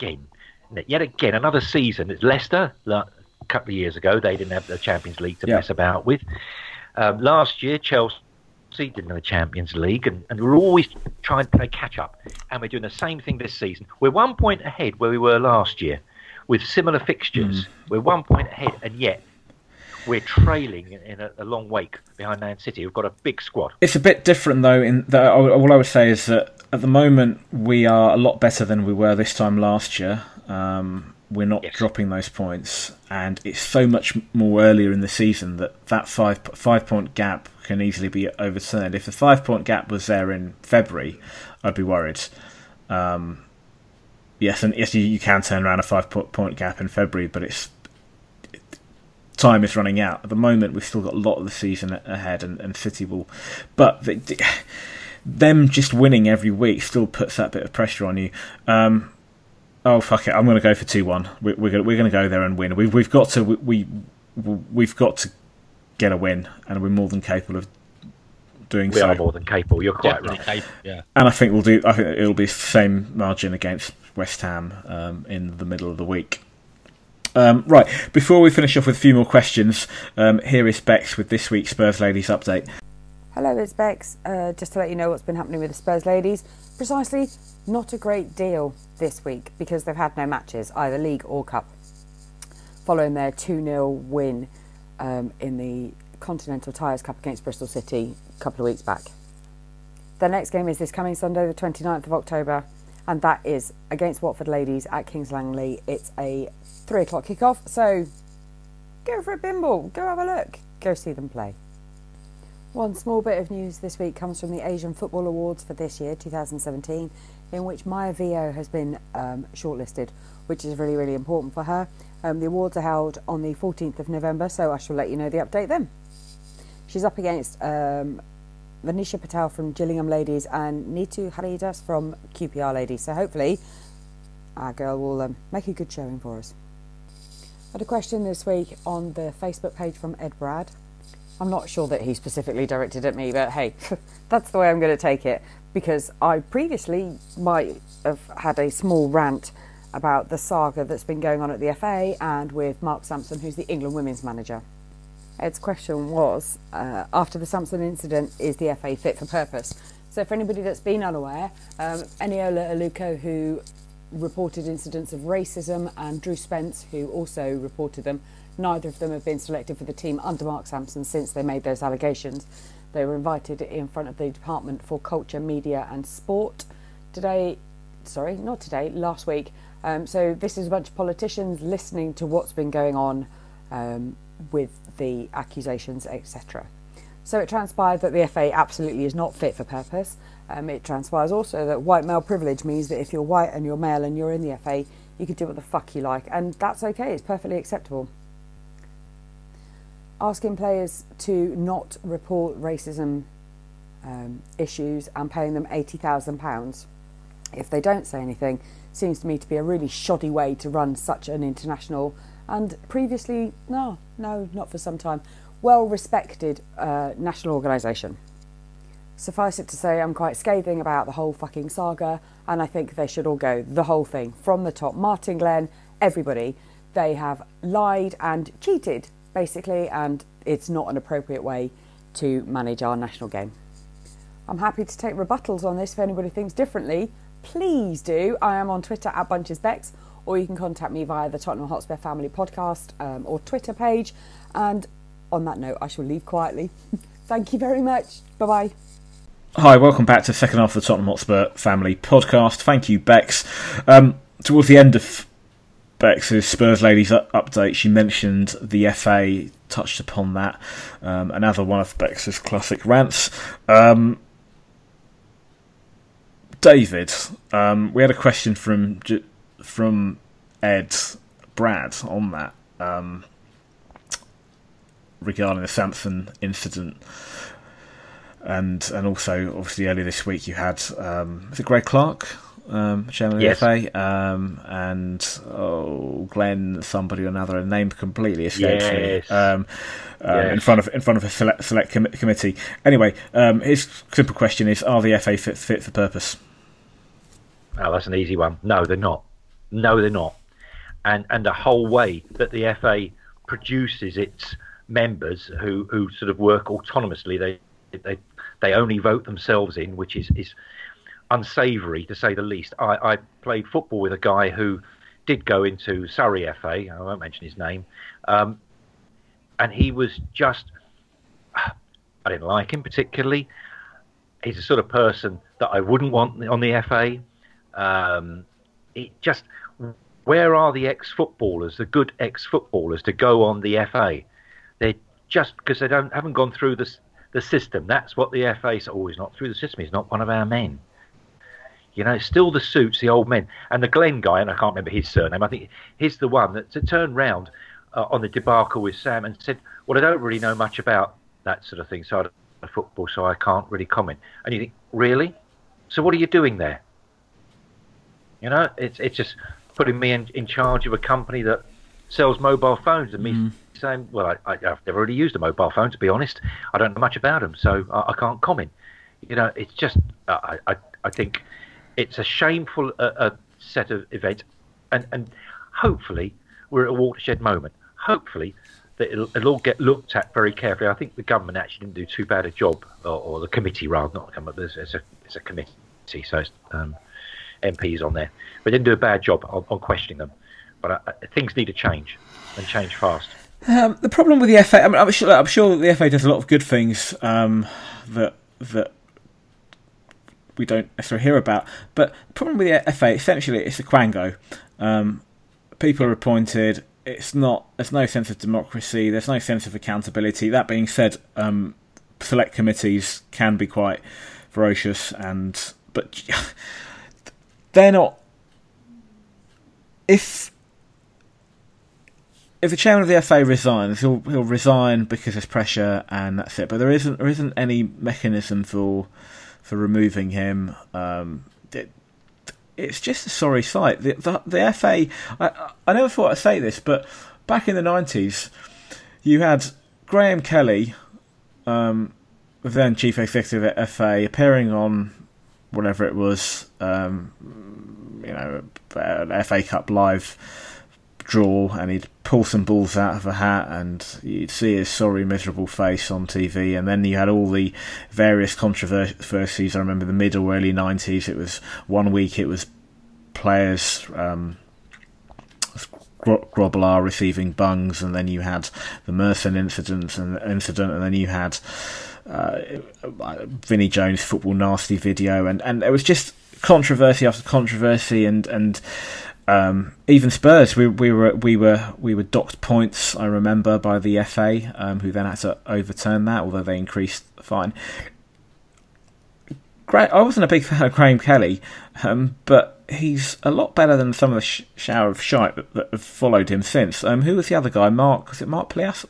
again, another season. It's Leicester. A couple of years ago, they didn't have the Champions League to mess about with. Last year, Chelsea didn't have the Champions League, and we're always trying to play catch-up. And we're doing the same thing this season. We're 1 point ahead where we were last year with similar fixtures. We're 1 point ahead, and yet we're trailing in a long wake behind Man City. We've got a big squad. It's a bit different, though. All I would say is that at the moment, we are a lot better than we were this time last year. We're not dropping those points, and it's so much more earlier in the season that five-point gap can easily be overturned. If the 5-point gap was there in February, I'd be worried. Yes, you can turn around a 5-point gap in February, but time is running out. At the moment, we've still got a lot of the season ahead, and City will. But them just winning every week still puts that bit of pressure on you. Oh fuck it! I'm going to go for 2-1. We're going to go there and win. We've got to get a win, and we're more than capable of doing so. We are more than capable. You're quite right. Yeah. And I think we'll do. I think it'll be the same margin against West Ham in the middle of the week. Right. Before we finish off with a few more questions, here is Bex with this week's Spurs Ladies update. Hello, it's Bex. Just to let you know what's been happening with the Spurs Ladies. Precisely. Not a great deal this week because they've had no matches, either league or cup, following their 2-0 win in the Continental Tires Cup against Bristol City a couple of weeks back. Their next game is this coming Sunday, the 29th of October, and that is against Watford Ladies at Kings Langley. It's a 3 o'clock kickoff, so go for a bimble, go have a look, go see them play. One small bit of news this week comes from the Asian Football Awards for this year, 2017, in which Maya Vio has been shortlisted, which is really, really important for her. The awards are held on the 14th of November, so I shall let you know the update then. She's up against Vanisha Patel from Gillingham Ladies and Neetu Haridas from QPR Ladies, so hopefully our girl will make a good showing for us. I had a question this week on the Facebook page from Ed Brad. I'm not sure that he specifically directed at me, but hey, that's the way I'm going to take it. Because I previously might have had a small rant about the saga that's been going on at the FA and with Mark Sampson, who's the England women's manager. Ed's question was, after the Sampson incident, is the FA fit for purpose? So for anybody that's been unaware, Eniola Aluko, who reported incidents of racism, and Drew Spence, who also reported them, neither of them have been selected for the team under Mark Sampson since they made those allegations. They were invited in front of the Department for Culture, Media and Sport last week. So this is a bunch of politicians listening to what's been going on with the accusations, etc. So it transpires that the FA absolutely is not fit for purpose. It transpires also that white male privilege means that if you're white and you're male and you're in the FA, you can do what the fuck you like. And that's okay, it's perfectly acceptable. Asking players to not report racism issues and paying them £80,000 if they don't say anything seems to me to be a really shoddy way to run such an international and previously, not for some time, well-respected national organisation. Suffice it to say, I'm quite scathing about the whole fucking saga, and I think they should all go, the whole thing, from the top. Martin Glenn, everybody, they have lied and cheated, basically, and it's not an appropriate way to manage our national game. I'm happy to take rebuttals on this if anybody thinks differently. Please do. I am on Twitter at BunchesBex, or you can contact me via the Tottenham Hotspur Family Podcast or Twitter page. And on that note, I shall leave quietly. Thank you very much. Bye-bye. Hi, welcome back to the second half of the Tottenham Hotspur Family Podcast. Thank you, Bex. Towards the end of Bex's Spurs Ladies update, she mentioned the FA, touched upon that. Another one of Bex's classic rants. David, we had a question from Ed Brad on that regarding the Samson incident. And also, obviously, earlier this week you had was it Greg Clark, chairman of the FA, and Glenn, somebody or another, a name completely escapes me, in front of a select committee. Anyway, his simple question is: are the FA fit for purpose? Oh, that's an easy one. No, they're not. And the whole way that the FA produces its members who sort of work autonomously, they only vote themselves in, which is unsavoury, to say the least. I played football with a guy who did go into Surrey FA, I won't mention his name, and he was just... I didn't like him particularly. He's the sort of person that I wouldn't want on the FA. It just... Where are the ex-footballers, the good ex-footballers, to go on the FA? They're just... Because they haven't gone through this... The system. That's what the FA says. Oh, he's not through the system. He's not one of our men. You know, it's still the suits, the old men. And the Glenn guy, and I can't remember his surname, I think he's the one that turned round on the debacle with Sam and said, well, I don't really know much about that sort of thing, side of football, so I can't really comment. And you think, really? So what are you doing there? You know, it's just putting me in charge of a company that sells mobile phones and me... Saying, well, I've never really used a mobile phone, to be honest. I don't know much about them, so I can't comment. You know, it's just, I think it's a shameful set of events, and hopefully we're at a watershed moment. Hopefully that it'll all get looked at very carefully. I think the government actually didn't do too bad a job, or the committee rather, not the government, but it's a committee, so it's, MPs on there. But didn't do a bad job on questioning them. But things need to change, and change fast. The problem with the FA, I mean, I'm sure that the FA does a lot of good things that we don't necessarily hear about. But the problem with the FA, essentially, it's a quango. People are appointed. It's not. There's no sense of democracy. There's no sense of accountability. That being said, select committees can be quite ferocious, but they're not. If the chairman of the FA resigns, he'll resign because there's pressure, and that's it. But there isn't any mechanism for removing him. It's just a sorry sight. The FA. I never thought I'd say this, but back in the 90s, you had Graham Kelly, the then chief executive at FA, appearing on whatever it was, an FA Cup live draw, and he'd pull some balls out of a hat, and you'd see his sorry, miserable face on TV. And then you had all the various controversies. I remember the mid or early 90s. It was one week it was players Grobbelaar receiving bungs, and then you had the Merson incident, and then you had Vinnie Jones' football nasty video, and it was just controversy after controversy, and. Even Spurs, we were docked points, I remember, by the FA, who then had to overturn that, although they increased the fine. I wasn't a big fan of Graham Kelly, but he's a lot better than some of the shower of shite that have followed him since. Who was the other guy? Was it Mark Palacios?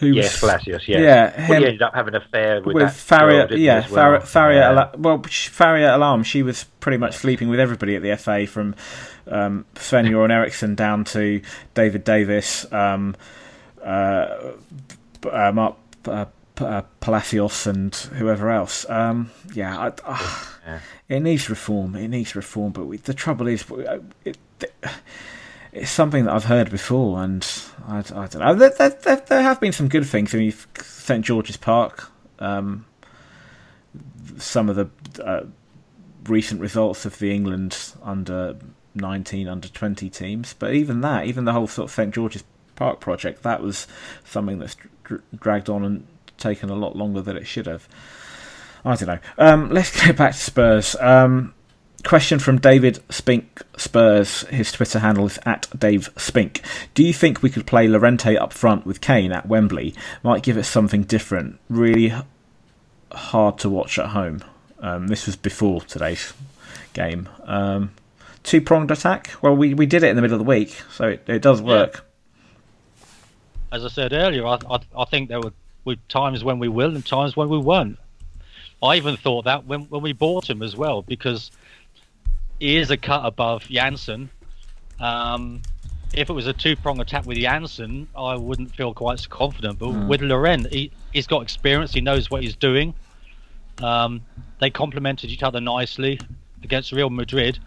Palacios. Yeah, he ended up having an affair with Farrier. Farrier Alarm. She was pretty much sleeping with everybody at the FA, from Sven-Göran Eriksson down to David Davis, Mark Palacios, and whoever else. It needs reform. But the trouble is, it's something that I've heard before, and I don't know. There have been some good things. I mean, St George's Park. Some of the recent results of the England under 19, under 20 teams, but even the whole sort of St George's Park project, that was something that's dragged on and taken a lot longer than it should have. I don't know. Let's go back to Spurs. Question from David Spink Spurs. His Twitter handle is @DaveSpink. Do you think we could play Llorente up front with Kane at Wembley? Might give us something different. Really hard to watch at home. This was before today's game. two-pronged attack. Well, we did it in the middle of the week, so it does work. Yeah. As I said earlier, I think there were times when we will and times when we won't. I even thought that when we bought him as well, because he is a cut above Janssen. If it was a two-pronged attack with Janssen, I wouldn't feel quite so confident. But with Llorente, he's got experience. He knows what he's doing. They complemented each other nicely against Real Madrid.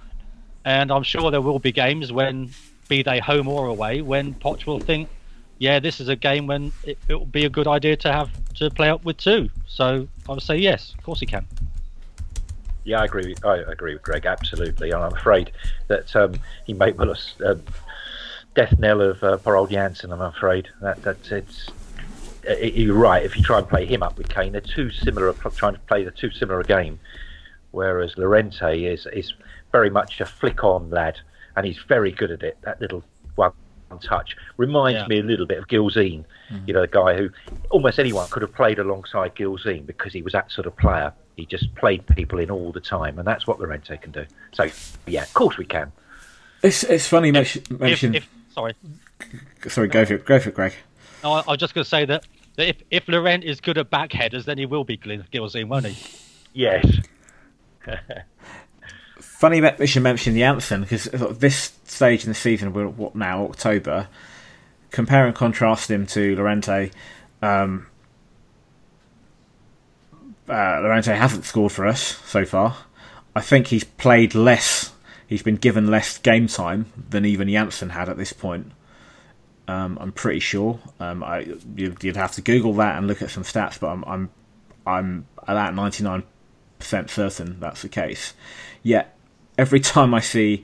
And I'm sure there will be games when, be they home or away, when Poch will think, yeah, this is a game when it will be a good idea to have to play up with two. So I would say yes, of course he can. Yeah, I agree with Greg, absolutely. And I'm afraid that he may well have... death knell of poor old Janssen, I'm afraid. You're right. If you try and play him up with Kane, they're too similar. Trying to play the too similar a game, whereas Llorente is very much a flick-on lad, and he's very good at it. That little one touch reminds me a little bit of Gilzean. You know, the guy who almost anyone could have played alongside Gilzean because he was that sort of player. He just played people in all the time, and that's what Llorente can do. So yeah, of course we can. It's funny mention. Sorry, go for it, Greg. No, I was just going to say that if Llorente is good at back headers, then he will be Gilzean, won't he? Yes. Funny we should mention Janssen, because this stage in the season, we're what now, October, compare and contrast him to Llorente. Llorente hasn't scored for us so far. I think he's played less. He's been given less game time than even Janssen had at this point. I'm pretty sure. You'd have to Google that and look at some stats, but I'm about 99% certain that's the case. Yet every time I see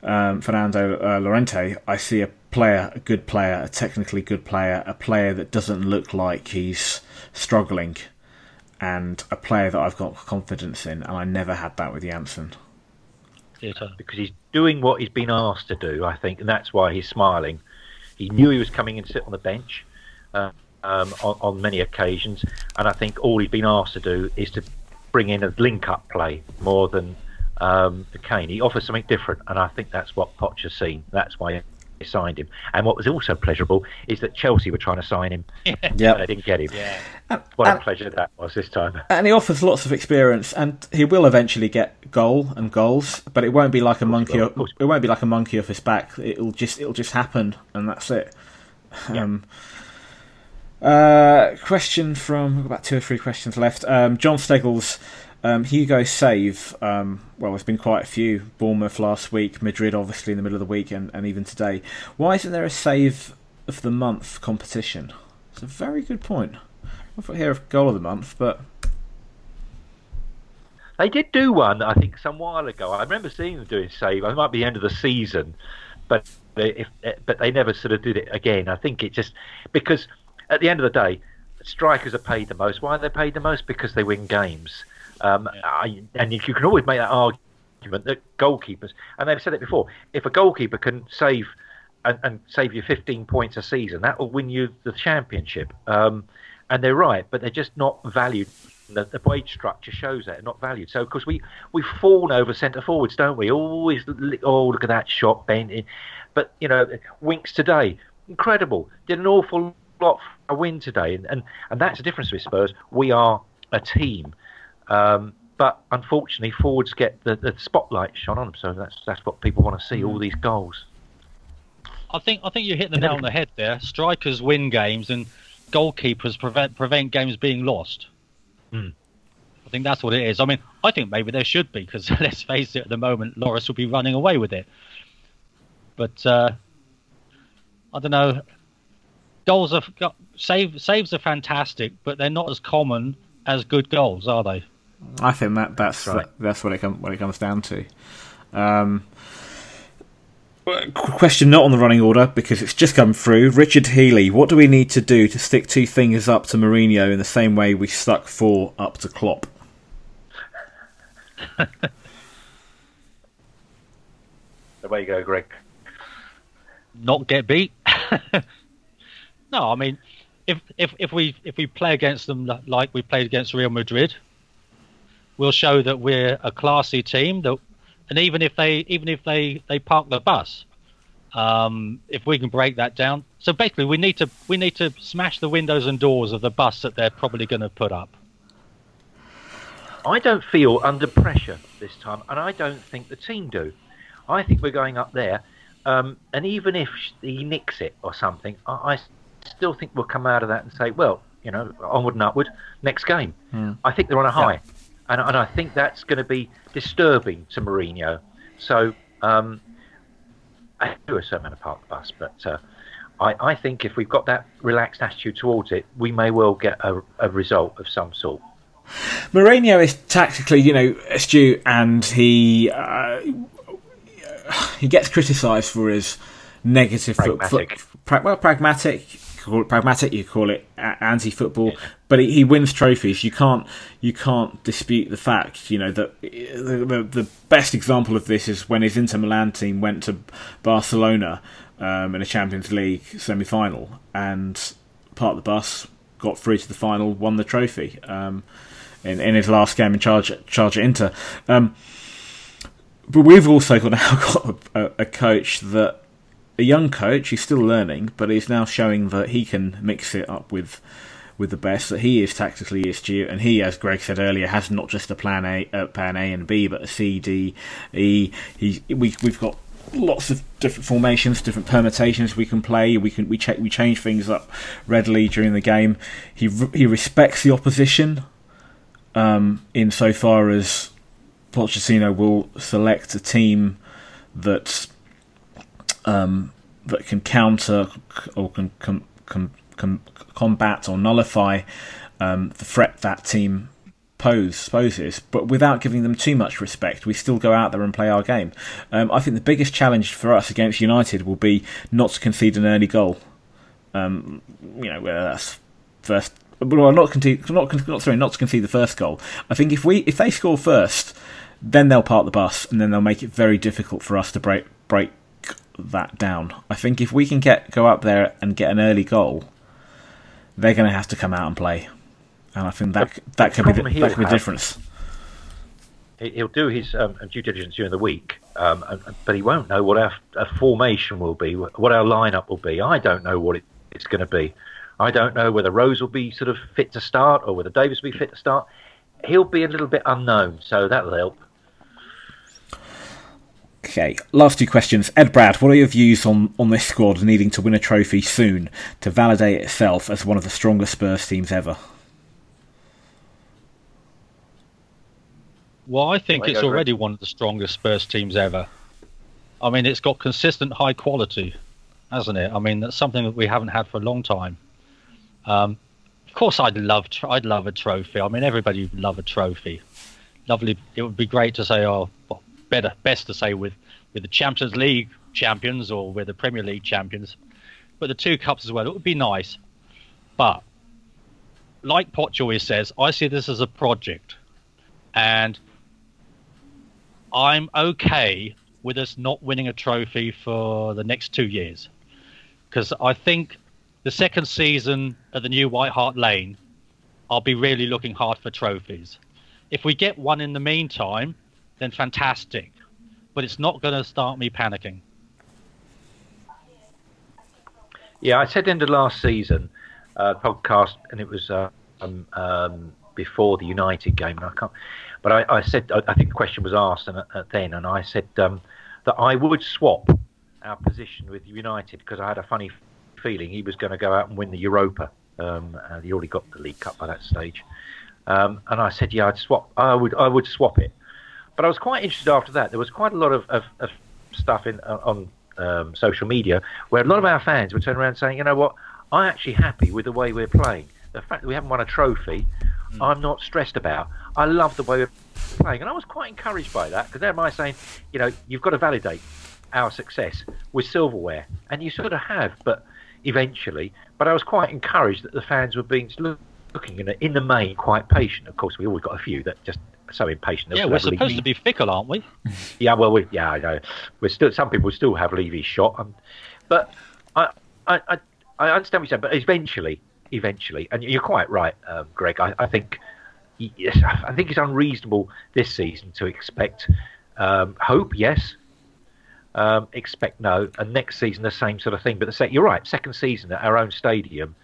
Fernando Llorente, I see a good player, a technically good player, a player that doesn't look like he's struggling, and a player that I've got confidence in, and I never had that with Janssen. Because he's doing what he's been asked to do, I think, and that's why he's smiling. He knew he was coming and sit on the bench on many occasions, and I think all he's been asked to do is to bring in a link-up play more than the Kane. He offers something different, and I think that's what Poch has seen. That's why he signed him. And what was also pleasurable is that Chelsea were trying to sign him, and they didn't get him. Yeah. What a pleasure that was this time. And he offers lots of experience, and he will eventually get goals, but it won't be like a monkey. It won't be like a monkey off his back. It'll just happen, and that's it. Yeah. Question from about 2 or 3 questions left. John Steggles. Hugo save, well, there's been quite a few. Bournemouth last week, Madrid obviously in the middle of the week, and even today. Why isn't there a save of the month competition? It's a very good point. I've got here a goal of the month, but... They did do one, I think, some while ago. I remember seeing them doing save. It might be the end of the season, but they never sort of did it again. I think it just... Because at the end of the day, strikers are paid the most. Why are they paid the most? Because they win games. And you can always make that argument that goalkeepers, and they've said it before, if a goalkeeper can save and save you 15 points a season, that will win you the championship. And they're right, but they're just not valued. The wage structure shows that, not valued. So, of course, we fawn over centre-forwards, don't we? Always, oh, look at that shot, Ben. But, you know, Winks today, incredible. Did an awful lot for a win today. And that's the difference with Spurs. We are a team. But unfortunately, forwards get the spotlight shone on them, so that's what people want to see. All these goals. I think you hit the nail on the head there. Strikers win games, and goalkeepers prevent games being lost. Mm. I think that's what it is. I mean, I think maybe there should be, because let's face it, at the moment, Lloris will be running away with it. But I don't know. Saves are fantastic, but they're not as common as good goals, are they? I think that's right. That's what it comes down to. Question not on the running order because it's just come through. Richard Healy, what do we need to do to stick 2 fingers up to Mourinho in the same way we stuck 4 up to Klopp? Away you go, Greg. Not get beat. No, I mean, if we play against them like we played against Real Madrid, we'll show that we're a classy team, that And even if they park the bus, if we can break that down. So basically, we need to smash the windows and doors of the bus that they're probably going to put up. I don't feel under pressure this time, and I don't think the team do. I think we're going up there, and even if he nicks it or something, I still think we'll come out of that and say, well, you know, onward and upward, next game. Yeah. I think they're on a high, and I think that's going to be disturbing to Mourinho. So I do a certain amount of park bus, but I think if we've got that relaxed attitude towards it, we may well get a result of some sort. Mourinho is tactically, you know, astute, and he gets criticised for his negative pragmatic. You call it anti-football, yeah. But he wins trophies. You can't dispute the fact, you know, that the best example of this is when his Inter Milan team went to Barcelona in a Champions League semi-final and parked the bus, got through to the final, won the trophy in his last game in charge at Inter. But we've also got a coach that, a young coach, he's still learning, but he's now showing that he can mix it up with the best, that he is tactically astute, and he, as Greg said earlier, has not just a plan A and B, but a C, D, E. We've got lots of different formations, different permutations we can play. We change things up readily during the game. He respects the opposition, insofar as Pochettino will select a team that can counter or can combat or nullify the threat that team poses, but without giving them too much respect. We still go out there and play our game. I think the biggest challenge for us against United will be not to concede an early goal. You know, whether that's first, well, not to concede the first goal. I think if they score first, then they'll park the bus, and then they'll make it very difficult for us to break that down. I think if we can go up there and get an early goal, they're going to have to come out and play. And I think that could be the difference. He'll do his due diligence during the week, but he won't know what our formation will be, what our lineup will be. I don't know what it's going to be. I don't know whether Rose will be sort of fit to start or whether Davis will be fit to start. He'll be a little bit unknown, so that'll help. Okay, last two questions. Ed Brad, what are your views on this squad needing to win a trophy soon to validate itself as one of the strongest Spurs teams ever? Well, I think it's already one of the strongest Spurs teams ever. I mean, it's got consistent high quality, hasn't it? I mean, that's something that we haven't had for a long time. Of course, I'd love a trophy. I mean, everybody would love a trophy. Lovely. It would be great to say, oh, well, best to say with the Champions League champions or with the Premier League champions. But the two cups as well, it would be nice. But like Poch always says, I see this as a project. And I'm okay with us not winning a trophy for the next 2 years, because I think the second season at the new White Hart Lane, I'll be really looking hard for trophies. If we get one in the meantime, then fantastic, but it's not going to start me panicking. Yeah, I said in the last season podcast, and it was before the United game, and I can't. But I said, I think the question was asked and I said that I would swap our position with United because I had a funny feeling he was going to go out and win the Europa. He already got the League Cup by that stage, and I said, yeah, I would swap it. But I was quite interested after that. There was quite a lot of stuff on social media where a lot of our fans would turn around saying, you know what, I'm actually happy with the way we're playing. The fact that we haven't won a trophy, I'm not stressed about. I love the way we're playing, and I was quite encouraged by that, because there am I saying, you know, you've got to validate our success with silverware, and you sort of have, but eventually. But I was quite encouraged that the fans were being looking in the main quite patient. Of course, we always got a few that just are so impatient. Yeah, we're supposed to be fickle, aren't we? Yeah, well, I know. We're still, some people still have Levy's shot, but I understand what you're saying. But eventually, and you're quite right, Greg. I think. Yes, I think it's unreasonable this season to expect Hope, yes. Expect no. And next season, the same sort of thing. But you're right, second season at our own stadium,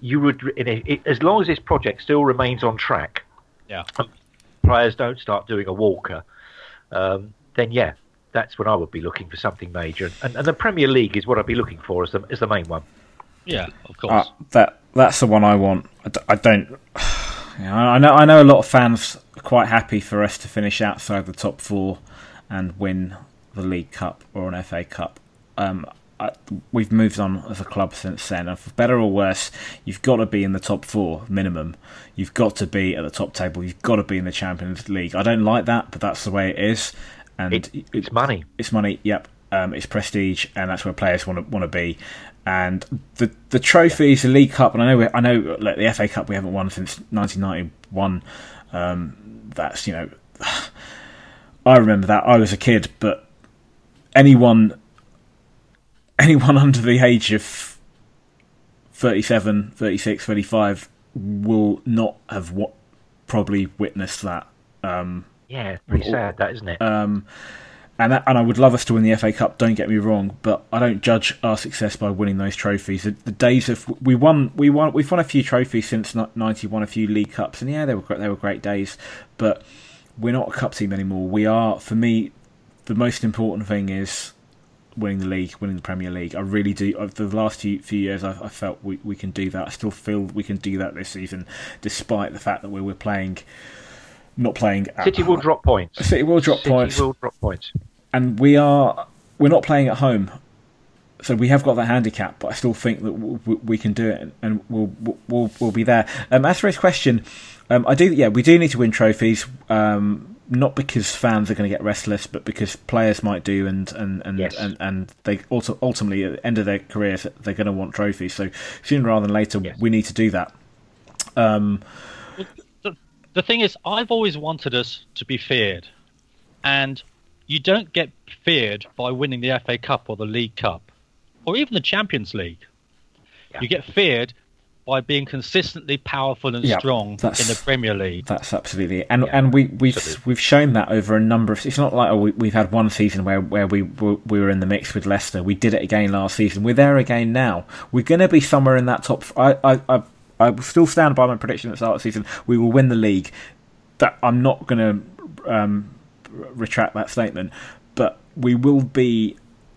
you would, as long as this project still remains on track, yeah, and players don't start doing a walker, then yeah, that's when I would be looking for something major. And the Premier League is what I'd be looking for as the main one. Yeah, of course. That's the one I want. I don't... You know, I know a lot of fans are quite happy for us to finish outside the top four and win the League Cup or an FA Cup. We've moved on as a club since then, and for better or worse, you've got to be in the top four minimum. You've got to be at the top table. You've got to be in the Champions League. I don't like that, but that's the way it is. And it's money. It's money. Yep. It's prestige, and that's where players want to be. And the trophies, the League Cup, and I know like the FA Cup we haven't won since 1991. That's, you know, I remember that. I was a kid, but anyone under the age of 37, 36, 35 will not have probably witnessed that. Yeah, pretty sad, that, isn't it? And I would love us to win the FA Cup, don't get me wrong, but I don't judge our success by winning those trophies. The days of we've won a few trophies since '91, a few League Cups, and yeah, they were great days. But we're not a cup team anymore. We are, for me, the most important thing is winning the league, winning the Premier League. I really do. Over the last few years, I felt we can do that. I still feel we can do that this season, despite the fact that we're playing. Not playing. At City will drop points. City will drop points. And we're not playing at home, so we have got that handicap. But I still think that we can do it, and we'll be there. As for his question, I do. Yeah, we do need to win trophies. Not because fans are going to get restless, but because players might do, and they also ultimately at the end of their careers they're going to want trophies. So sooner rather than later, we need to do that. The thing is, I've always wanted us to be feared, and you don't get feared by winning the FA Cup or the League Cup, or even the Champions League. Yeah. You get feared by being consistently powerful and strong in the Premier League. That's absolutely it. And we've shown that over a number of... It's not like we've had one season where we were in the mix with Leicester. We did it again last season. We're there again now. We're going to be somewhere in that top... I will still stand by my prediction at the start of the season. We will win the league. That I'm not going to retract that statement, but we will be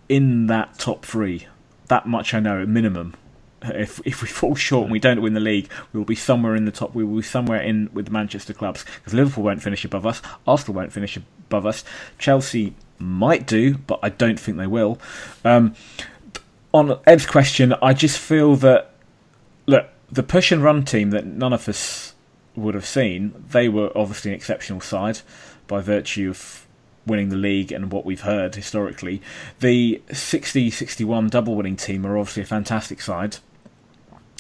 in that top three. That much I know, minimum. If we fall short and we don't win the league, we will be somewhere in the top. We will be somewhere in with the Manchester clubs, because Liverpool won't finish above us. Arsenal won't finish above us. Chelsea might do, but I don't think they will. On Ed's question, I just feel that, look, the push and run team that none of us would have seen, they were obviously an exceptional side by virtue of winning the league and what we've heard historically. The 60-61 double winning team are obviously a fantastic side.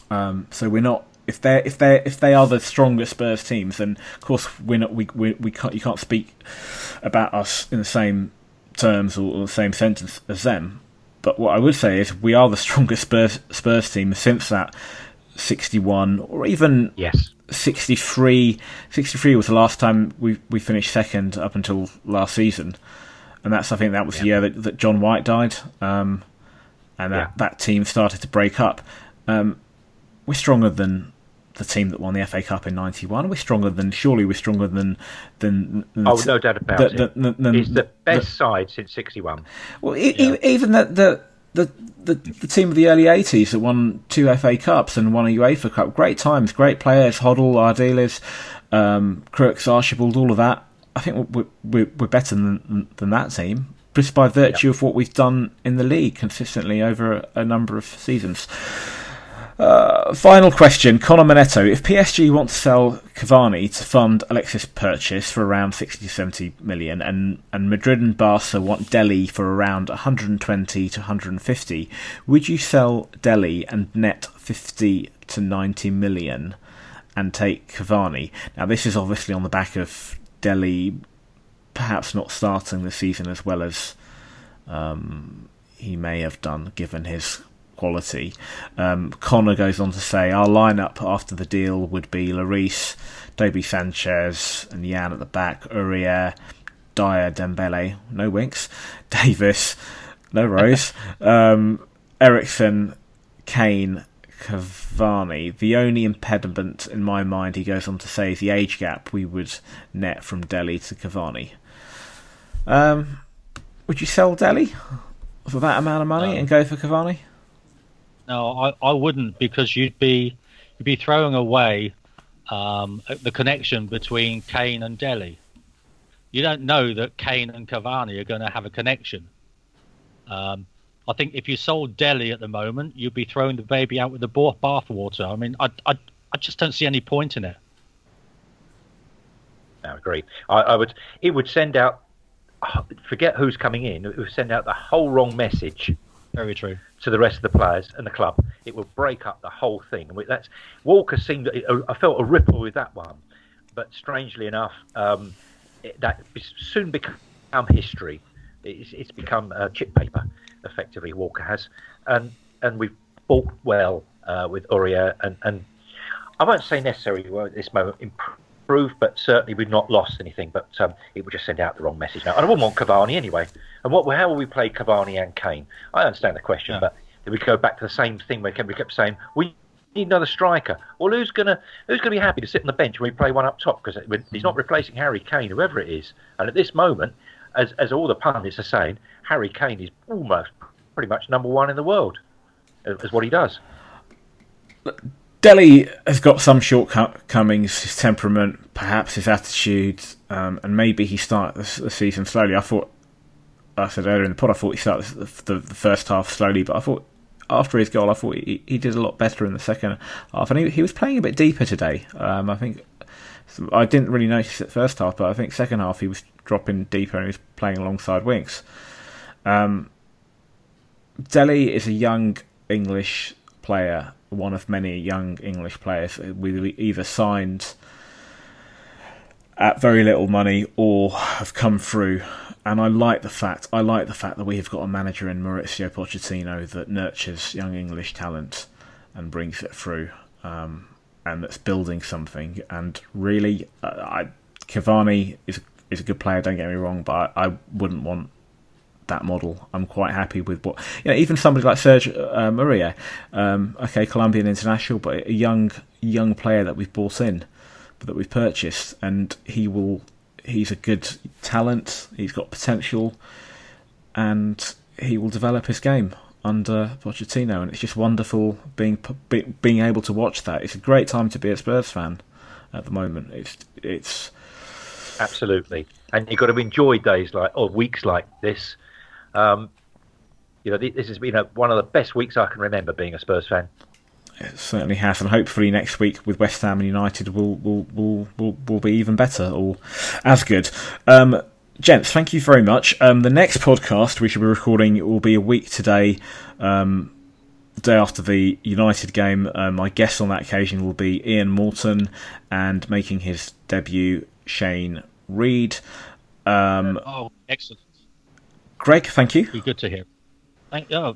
So we're not, if they are the strongest Spurs teams, then of course we're not, we can't, you can't speak about us in the same terms or the same sentence as them. But what I would say is we are the strongest Spurs team since that 61 or even 63. 63 was the last time we finished second up until last season, and that's, I think that was the year that John White died, and that team started to break up. We're stronger than the team that won the FA Cup in 91. We're stronger than oh, no doubt about it. It's the best side since 61. Well, even the team of the early 80s that won 2 FA Cups and won a UEFA Cup. Great times, great players, Hoddle, Ardiles, Crooks, Archibald, all of that. I think we're better than that team, just by virtue of what we've done in the league consistently over a number of seasons. Final question, Conor Manetto. If PSG want to sell Cavani to fund Alexis' purchase for around 60 to 70 million, and Madrid and Barca want Dele for around 120 to 150, would you sell Dele and net 50 to 90 million and take Cavani? Now, this is obviously on the back of Dele perhaps not starting the season as well as he may have done, given his quality. Connor goes on to say our lineup after the deal would be Lloris, Dobie Sanchez and Jan at the back, Uriah, Dier, Dembele, no Winks, Davis, no Rose, Eriksen, Kane, Cavani. The only impediment in my mind, he goes on to say, is the age gap we would net from Dele to Cavani. Would you sell Dele for that amount of money and go for Cavani? No, I wouldn't, because you'd be throwing away the connection between Kane and Dele. You don't know that Kane and Cavani are going to have a connection. I think if you sold Dele at the moment, you'd be throwing the baby out with the bathwater. I mean, I just don't see any point in it. I agree. I would. It would send out. Forget who's coming in. It would send out the whole wrong message. Very true. To the rest of the players and the club, it will break up the whole thing. That's Walker seemed. I felt a ripple with that one, but strangely enough, that soon become history. It's become chip paper, effectively. Walker has, and we've bought well with Uriah, and I won't say necessarily at this moment improved, but certainly we've not lost anything. But it would just send out the wrong message now. And I wouldn't want Cavani anyway. And how will we play Cavani and Kane? I understand the question, but then we go back to the same thing where we kept saying we need another striker. Well, who's gonna be happy to sit on the bench when we play one up top, because he's not replacing Harry Kane, whoever it is. And at this moment, as all the pundits are saying, Harry Kane is almost pretty much number one in the world, as what he does. Dele has got some shortcomings, his temperament, perhaps his attitude, and maybe he starts the season slowly. I said earlier in the pod, I thought he started the first half slowly, but I thought after his goal, I thought he did a lot better in the second half, and he was playing a bit deeper today. I think I didn't really notice it first half, but I think second half he was dropping deeper and he was playing alongside Winks. Dele is a young English player, one of many young English players we either signed at very little money or have come through. And I like the fact that we have got a manager in Mauricio Pochettino that nurtures young English talent and brings it through, and that's building something. And really, Cavani is a good player, don't get me wrong, but I wouldn't want that model. I'm quite happy with what, you know, even somebody like Serge Aurier, Colombian international, but a young player that we've bought in, that we've purchased, and he's a good talent, he's got potential, and he will develop his game under Pochettino, and it's just wonderful being able to watch that. It's a great time to be a Spurs fan at the moment. It's absolutely, and you've got to enjoy days or weeks like this. This has been one of the best weeks I can remember being a Spurs fan. It certainly has, and hopefully next week with West Ham and United will be even better, or as good. Gents, thank you very much. The next podcast we should be recording will be a week today, the day after the United game. My guest on that occasion will be Ian Morton, and making his debut, Shane Reed. Excellent. Greg, thank you. Be good to hear.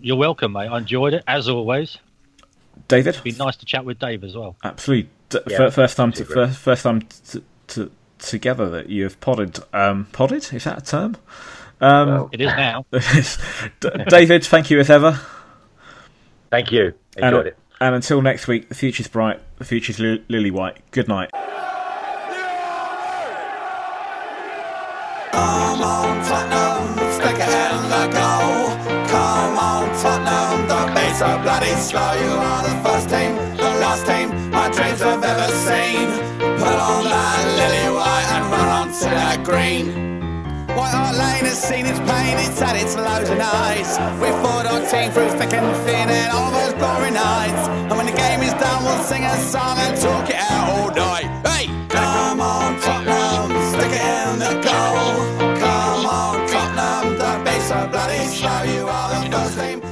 You're welcome, mate. I enjoyed it, as always. David, it'd be nice to chat with Dave as well. Absolutely, first time together that you have podded. Podded, is that a term? Well, it is now. David, thank you as ever. Thank you, enjoyed it. And until next week, the future's bright, the future's lily white. Good night. Come on, Tottenham, stick it in the goal. Come on, Tottenham, the pace are bloody slow. You are the first team, the last team my dreams have ever seen. Put on that lily white and run on to that green. White Hart Lane has seen its pain, it's had its loads of nights. We've fought our team through thick and thin and all those glory nights. And when the game is done, we'll sing a song and talk it out all night. Hey! Come on, Tottenham, stick it in the goal. Come on, Tottenham, don't be so bloody slow. You are the first team.